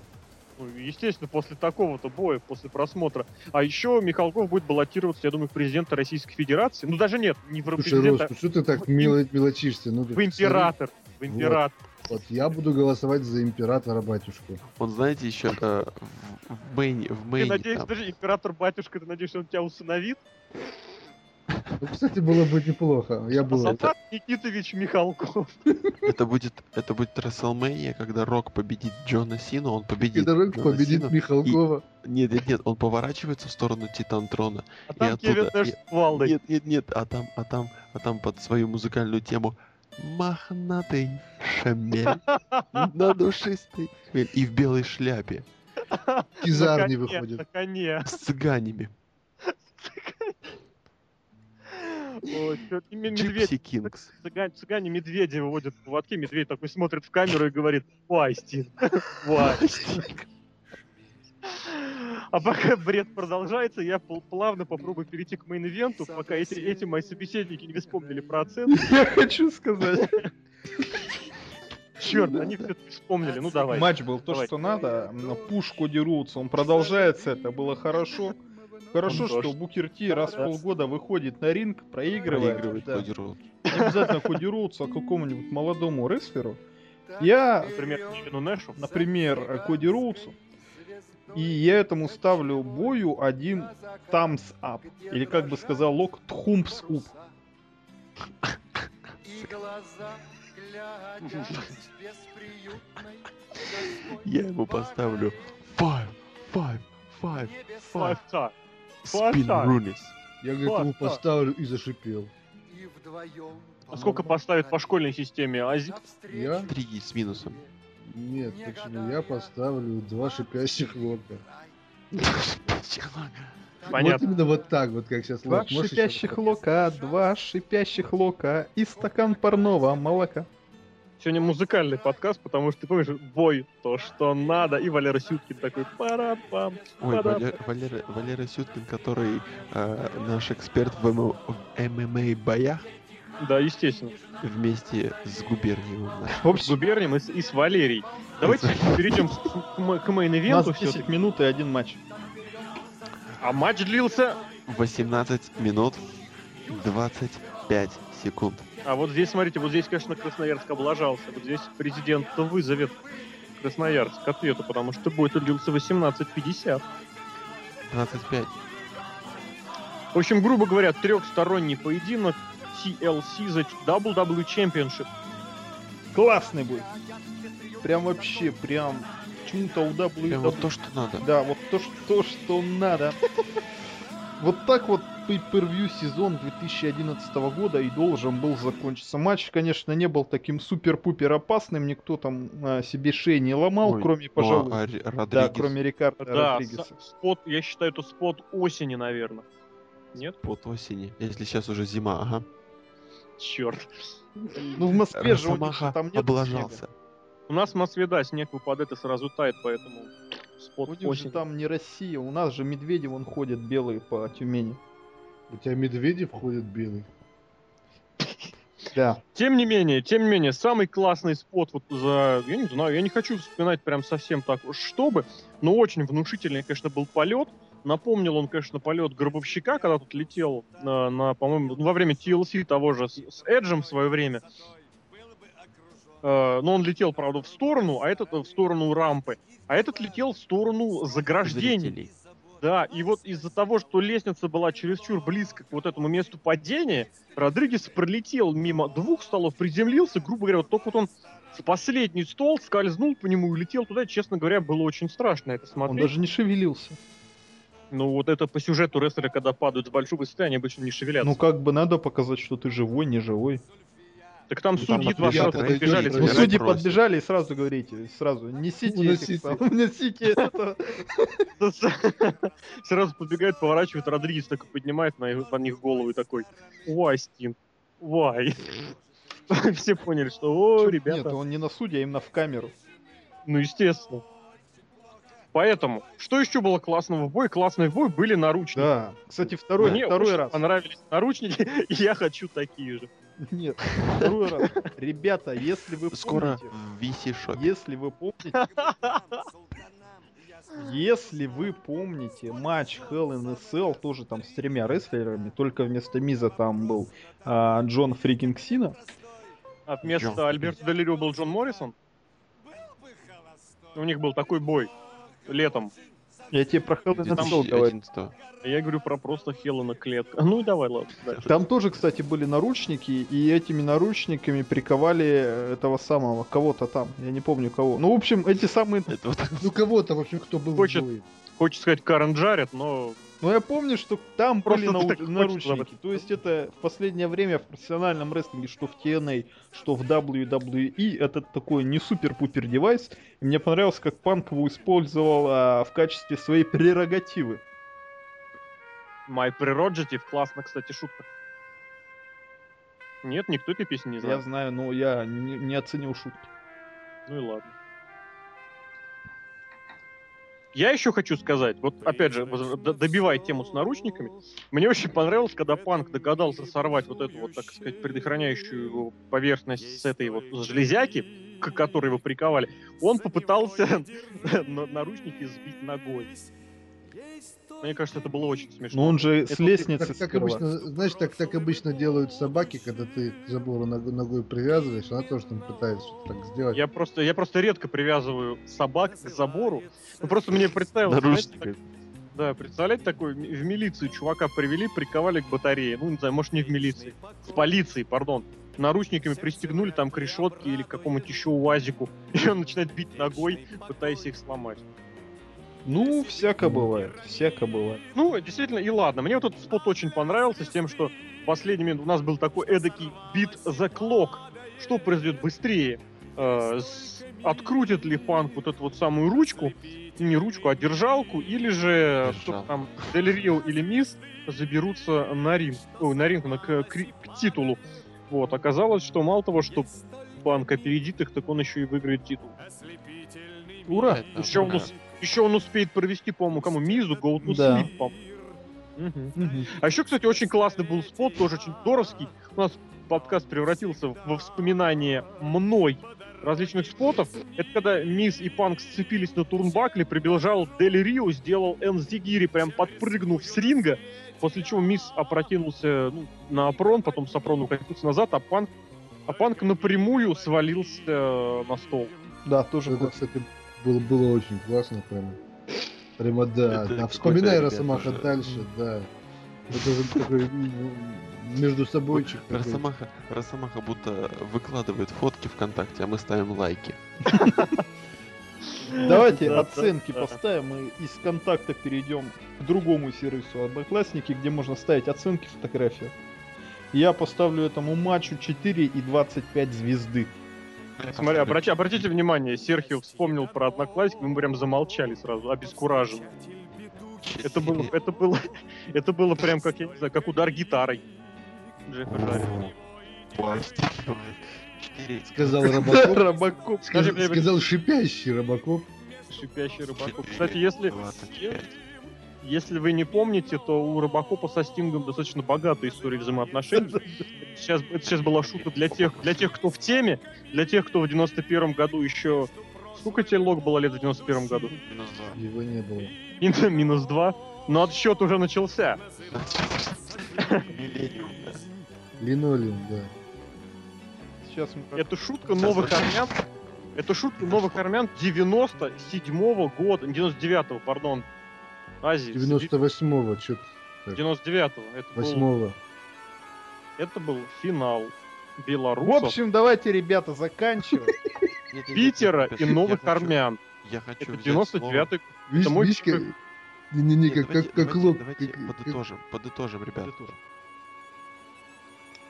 Ну, естественно, после такого-то боя, после просмотра. А еще Михалков будет баллотироваться, я думаю, в президента Российской Федерации. Ну даже нет, не в президента. Слушай, Рос, что ты так мило... мелочишься? Ну, в император, в император. Вот. Вот я буду голосовать за императора батюшку. Он, знаете, еще э, в Мэйне... В Мэйне ты надеешься, там... даже император батюшка, ты надеешься, он тебя усыновит? Ну, кстати, было бы неплохо. Я был... Солдат Никитович Михалков. Это будет это будет WrestleMania, когда Рок победит Джона Сину, он победит. Когда Рок победит Михалкова. И... Нет, нет, нет, он поворачивается в сторону Титантрона. А там Кевин Нэш с Валдой. Нет, нет, нет, а там, а там, а там под свою музыкальную тему... Мохнатый шамель, надушистый хмель. И в белой шляпе. Кизар не выходит. С цыганями. Джипси Кингс. Цыгане медведя выводят в поводке. Медведь такой смотрит в камеру и говорит: «Вай, Стин, вай». А пока бред продолжается, я плавно попробую перейти к мейн-ивенту, пока эти, эти мои собеседники не вспомнили про оценки. Я хочу сказать. Черт, они все вспомнили, ну давай. Матч был то, что надо, пуш Коди Роудса, он продолжается, это было хорошо. Хорошо, что Букер Ти раз в полгода выходит на ринг, проигрывает. Обязательно Коди Роудсу, а какому-нибудь молодому рестлеру. Я, например, Коди Роудсу. И я этому ставлю бою один thumbs up. Или, как бы сказал Лок, тхумпс up. Я ему поставлю five, five, five, five, five, spin. Я ему поставлю и зашипел. А сколько поставит по школьной системе Азик? Я? Три с минусом. Нет, почему? Я поставлю два шипящих лока. Понятно. Вот именно вот так вот, как сейчас. Два шипящих лока, два шипящих лока и стакан парного молока. Сегодня музыкальный подкаст, потому что ты помнишь, бой то, что надо. И Валера Сюткин такой пара-пам. Ой, Валер, Валера, Валера Сюткин, который э, наш эксперт в эм эм а боях. Да, естественно. Вместе с Губернием. С Губернием и с, и с Валерией. Давайте перейдем к, к мейн-ивенту. десять минут и один матч. А матч длился... восемнадцать минут двадцать пять секунд. А вот здесь, смотрите, вот здесь, конечно, Красноярск облажался. Вот здесь президент-то вызовет Красноярск к ответу, потому что бой-то длился восемнадцать пятьдесят. двадцать пять. В общем, грубо говоря, трехсторонний поединок. ти эл си за дабл ю дабл ю и Championship. Классный бой. Прям вообще, прям чему-то у дабл ю дабл ю и. Прям вот то, что надо. Да, вот то, что, что надо. Вот так вот pay-per-view сезон две тысячи одиннадцатого года и должен был закончиться. Матч, конечно, не был таким супер-пупер опасным. Никто там а, себе шеи не ломал, Ой, кроме, пожалуй, а, а, да, кроме Рикардо да, Родригеса. Спот, я считаю, это спот осени, наверное. Нет? Спот осени. Если сейчас уже зима, ага. Черт. Ну в Москве же там нет облажался. Снега. У нас в Москве, да, снег выпадает и сразу тает, поэтому спот осень. У них же там не Россия, у нас же Медведев, он ходит белый по Тюмени. У тебя Медведев ходит белый? Да. Тем не менее, тем не менее, самый классный спот вот за... Я не знаю, я не хочу вспоминать прям совсем так, чтобы, но очень внушительный, конечно, был полет. Напомнил он, конечно, полет Гробовщика, когда тут летел, на, на, по-моему, во время ти эл си того же, с, с Эджем в свое время. Э, но он летел, правда, в сторону, а этот в сторону рампы. А этот летел в сторону заграждений. Да, и вот из-за того, что лестница была чересчур близко к вот этому месту падения, Родригес пролетел мимо двух столов, приземлился, грубо говоря, вот только вот он... Последний стол скользнул по нему и летел туда. Честно говоря, было очень страшно это смотреть. Он даже не шевелился. Ну вот это по сюжету рестлеры, когда падают с большого расстояния, обычно не шевелятся. Ну как бы надо показать, что ты живой, не живой. Так там ну, судьи там два шага подбежали. Ну, судьи просто подбежали и сразу говорите, сразу несите, несите это. Сразу подбегает, поворачивает, Родригес так поднимает на них голову и такой: «Why, Стин? Why?» Все поняли, что о, Чуть, ребята... Нет, он не на суде, а именно в камеру. Ну, естественно. Поэтому, что еще было классного в бой? Классный в бой были наручники. Да, кстати, второй, Мне второй раз. Мне понравились наручники, и я хочу такие же. Нет, второй раз. Ребята, если вы помните... Скоро висишь. Если вы помните... Если вы помните матч Hell in a Cell, тоже там с тремя рестлерами, только вместо Миза там был а, Джон Фрикинг Сина. А вместо Альберто Дель Рио был Джон Моррисон? У них был такой бой летом. Я тебе про Hell in a Cell говорю. Я говорю про просто Hell in a Клетка. Ну и давай, ладно. Дальше. Там тоже, кстати, были наручники, и этими наручниками приковали этого самого, кого-то там. Я не помню кого. Ну, в общем, эти самые... Это вот... Ну, кого-то, в общем, кто был хочет, в бою. Хочет сказать, Карен Джаред, но... Ну, я помню, что там просто были нау- наручники. То есть это в последнее время в профессиональном рестлинге, что в ти эн эй, что в дабл ю дабл ю и, это такой не супер-пупер девайс. И мне понравилось, как Панк его использовал а, в качестве своей прерогативы. My prerogative, классно, кстати, шутка. Нет, никто этой песни не знает. Я знаю, но я не, не оценил шутки. Ну и ладно. Я еще хочу сказать, вот опять же, добивая тему с наручниками, мне очень понравилось, когда Панк догадался сорвать вот эту вот, так сказать, предохраняющую его поверхность с этой вот железяки, к которой его приковали, он попытался наручники сбить ногой. Мне кажется, это было очень смешно. Но он же это с лестницы так, так обычно, знаешь, так, так обычно делают собаки, когда ты к забору ногой, ногой привязываешь, она тоже там пытается что-то так сделать. Я просто, я просто редко привязываю собак к забору. Ну, просто мне представилось... Наручники. Да, представляете, такой, в милицию чувака привели, приковали к батарее. Ну, не знаю, может, не в милиции. В полиции, пардон. Наручниками пристегнули там к решетке или к какому-нибудь еще УАЗику. И он начинает бить ногой, пытаясь их сломать. Ну, всяко бывает, всяко бывает. Ну, действительно, и ладно. Мне вот этот спот очень понравился с тем, что в последний момент у нас был такой эдакий beat the clock. Что произойдет быстрее? Э, с... Открутит ли Панк вот эту вот самую ручку, не ручку, а держалку, или же что-то там Дель Рио или Мисс заберутся на ринг, ой, на ринг, на, к, к, к титулу. Вот, оказалось, что мало того, что Панк опередит их, так он еще и выиграет титул. Ура! Это еще у нас... Еще он успеет провести, по-моему, кому? Мизу, Go to да. Sleep, по-моему. Угу. Угу. А еще, кстати, очень классный был спот, тоже очень здоровский. У нас подкаст превратился во вспоминание мной различных спотов. Это когда Миз и Панк сцепились на турнбакле, прибежал Дель Рио, сделал Энзигири, прям подпрыгнув с ринга, после чего Миз опрокинулся ну, на опрон, потом с опрона укатился назад, а Панк, а Панк напрямую свалился э, на стол. Да, тоже это, кстати, Было, было очень классно, прямо. Прямо, да. да вспоминай, Росомаха, тоже... дальше, да. Это же такой между собойчик. Росомаха, Росомаха будто выкладывает фотки ВКонтакте, а мы ставим лайки. Давайте оценки поставим и из ВКонтакта перейдем к другому сервису Одноклассники, где можно ставить оценки фотографии. Я поставлю этому матчу четыре и двадцать пять звезды. Смотри, обрати, обратите внимание, Серхио вспомнил про Одноклассников, мы прям замолчали сразу, обескуражен. Это было, это было, это было прям как, я не знаю, как удар гитарой. Джеффа Жаррета. Сказал Робокоп. Робокоп. Скажи, Сказ, сказал шипящий Робокоп. Шипящий Робокоп. Кстати, если, если вы не помните, то у Робокопа со Стингом достаточно богатая история взаимоотношений. Сейчас, это сейчас была шутка для тех, для тех, кто в теме, для тех, кто в девяносто первом году еще... Сколько тебе лог было лет в девяносто первом году? Минус два. Его не было. Мин, минус два. Но отсчет уже начался. Линолеум, да. Это шутка новых армян. Это шутка новых армян девяносто седьмого года. девяносто девятого, пардон. Азии. девяносто восьмого, что-то. девяносто девятого. восьмого. Это был финал белорусов. В общем, давайте, ребята, заканчивать. Питера и новых армян. Я хочу взять слово. Не-не-не, как лог. Подытожим, подытожим, ребята.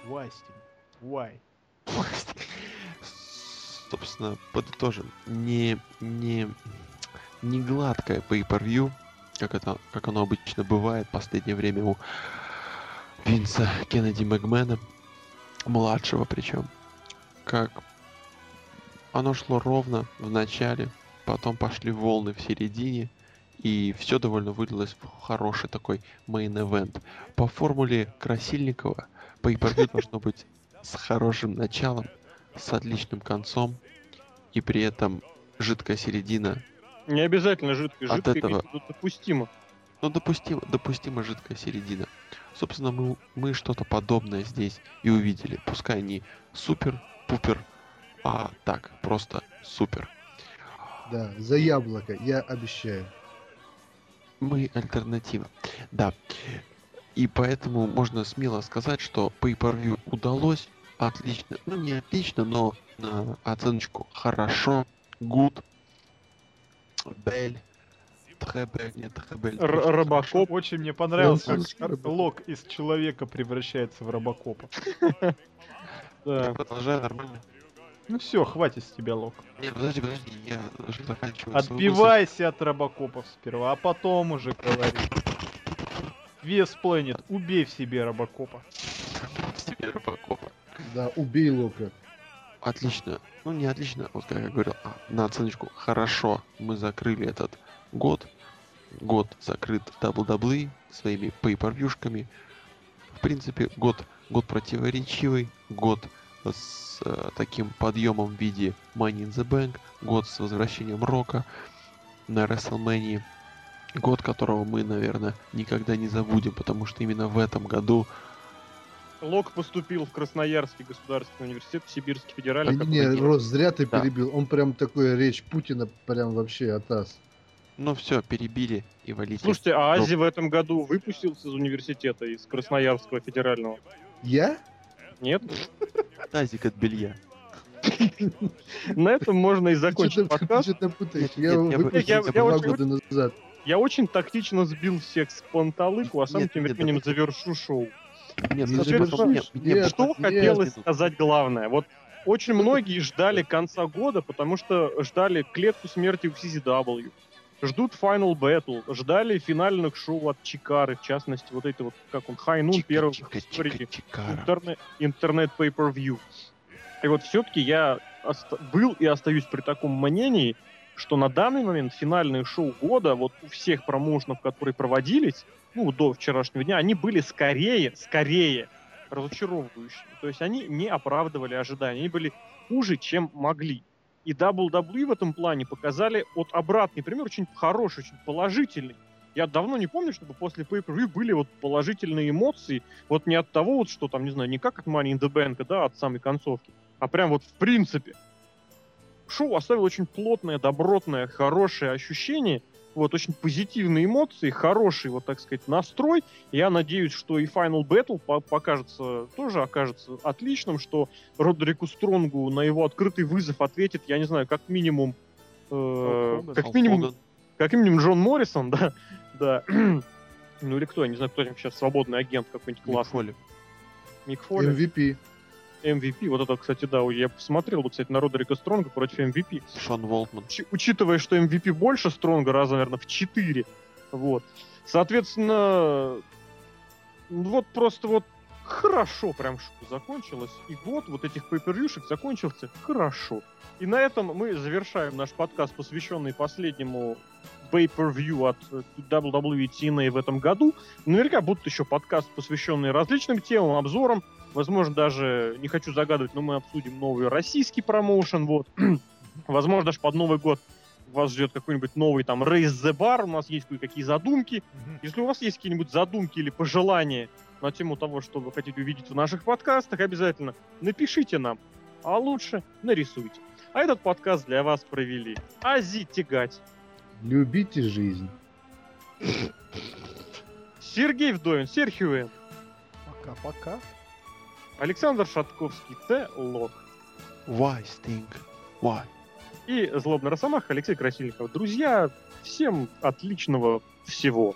Вастин. Вай. Собственно, подытожим. Не гладкое pay-per-view, как оно обычно бывает в последнее время у Винса Кеннеди Макмена, младшего причем, как оно шло ровно в начале, потом пошли волны в середине, и все довольно вылилось в хороший такой мейн-эвент. По формуле Красильникова, pay-per-view должно быть с хорошим началом, с отличным концом, и при этом жидкая середина. Не обязательно жидкая, жидкая этого... допустимо. Ну, допустимо, допустимо жидкая середина. Собственно, мы, мы что-то подобное здесь и увидели. Пускай не супер-пупер, а так, просто супер. Да, за яблоко, я обещаю. Мы альтернатива, да. И поэтому можно смело сказать, что pay-per-view удалось отлично. Ну, не отлично, но на оценочку хорошо, good, bell. Тхэбэ, нет, Тхэбэ, Р- Робокоп. Очень мне понравился, как Лок из человека превращается в Робокопа. Продолжай нормально. Ну все, хватит с тебя, Лок. Нет, подожди, подожди, я заканчиваю. Отбивайся от Робокопов сперва, а потом уже говори. VSplanet, убей в себе Робокопа. В себе Робокопа. Да, убей Лока. Отлично. Ну не отлично, вот как я говорил, на оценочку хорошо мы закрыли этот год, год закрыт дабл ю дабл ю и своими пейпервьюшками. В принципе, год, год противоречивый, год с э, таким подъемом в виде Money in the Bank, год с возвращением Рока на WrestleMania, год, которого мы, наверное, никогда не забудем, потому что именно в этом году Лок поступил в Красноярский государственный университет, в Сибирский федеральный. А не, Рос, зря ты да. перебил. Он прям такой речь Путина прям вообще атас. Ну все, перебили и валите. Слушайте, а Ази в этом году выпустился из университета, из Красноярского федерального? Я? Нет. Тазик от белья. На этом можно и закончить подкаст. Я его года назад. Я очень тактично сбил всех с панталыку, а сам тем временем завершу шоу. Нет, нет, нет, что нет, хотелось нет. сказать главное. Вот очень многие ждали конца года, потому что ждали клетку смерти в си си дабл ю, ждут Final Battle, ждали финальных шоу от Чикары, в частности, вот это вот, как он, High Noon, первый интернет pay-per-view. И вот все-таки я оста- был и остаюсь при таком мнении, что на данный момент финальные шоу года вот у всех промоушенов, которые проводились, ну, до вчерашнего дня, они были скорее, скорее разочаровывающими. То есть они не оправдывали ожидания, они были хуже, чем могли. И дабл ю дабл ю и в этом плане показали вот обратный пример, очень хороший, очень положительный. Я давно не помню, чтобы после pay-per-view были вот положительные эмоции, вот не от того, вот, что там, не знаю, не как от Money in the Bank, да, от самой концовки, а прям вот в принципе. Шоу оставило очень плотное, добротное, хорошее ощущение, вот, очень позитивные эмоции, хороший, вот так сказать, настрой. Я надеюсь, что и Final Battle по- покажется, тоже окажется отличным, что Родерику Стронгу на его открытый вызов ответит, я не знаю, как минимум, э, как минимум, как минимум Джон Моррисон, да, да, ну или кто, я не знаю, кто там сейчас свободный агент какой-нибудь классный. Мик Фоли. эм ви пи. эм ви пи, вот это, кстати, да, я посмотрел, вот, кстати, на Родерика Стронга против эм ви пи. Шон Волтман. Ч- учитывая, что эм ви пи больше Стронга раза, наверное, в четыре. Вот. Соответственно, вот просто вот хорошо прям шоу закончилось. И год вот этих пейпервьюшек закончился хорошо. И на этом мы завершаем наш подкаст, посвященный последнему pay-per-view от дабл ю дабл ю и ти эн эй в этом году. Наверняка будут еще подкасты, посвященные различным темам, обзорам. Возможно, даже, не хочу загадывать, но мы обсудим новый российский промоушен. Вот. Возможно, даже под Новый год вас ждет какой-нибудь новый там Raise the Bar. У нас есть кое-какие задумки. Mm-hmm. Если у вас есть какие-нибудь задумки или пожелания на тему того, что вы хотите увидеть в наших подкастах, обязательно напишите нам, а лучше нарисуйте. А этот подкаст для вас провели Ази Тягать. Любите жизнь. Сергей Вдовин, Серхиуэн. Пока-пока. Александр Шатковский, Т-Лог. Why, Sting? Why? И злобный росомах Алексей Красильников. Друзья, всем отличного всего.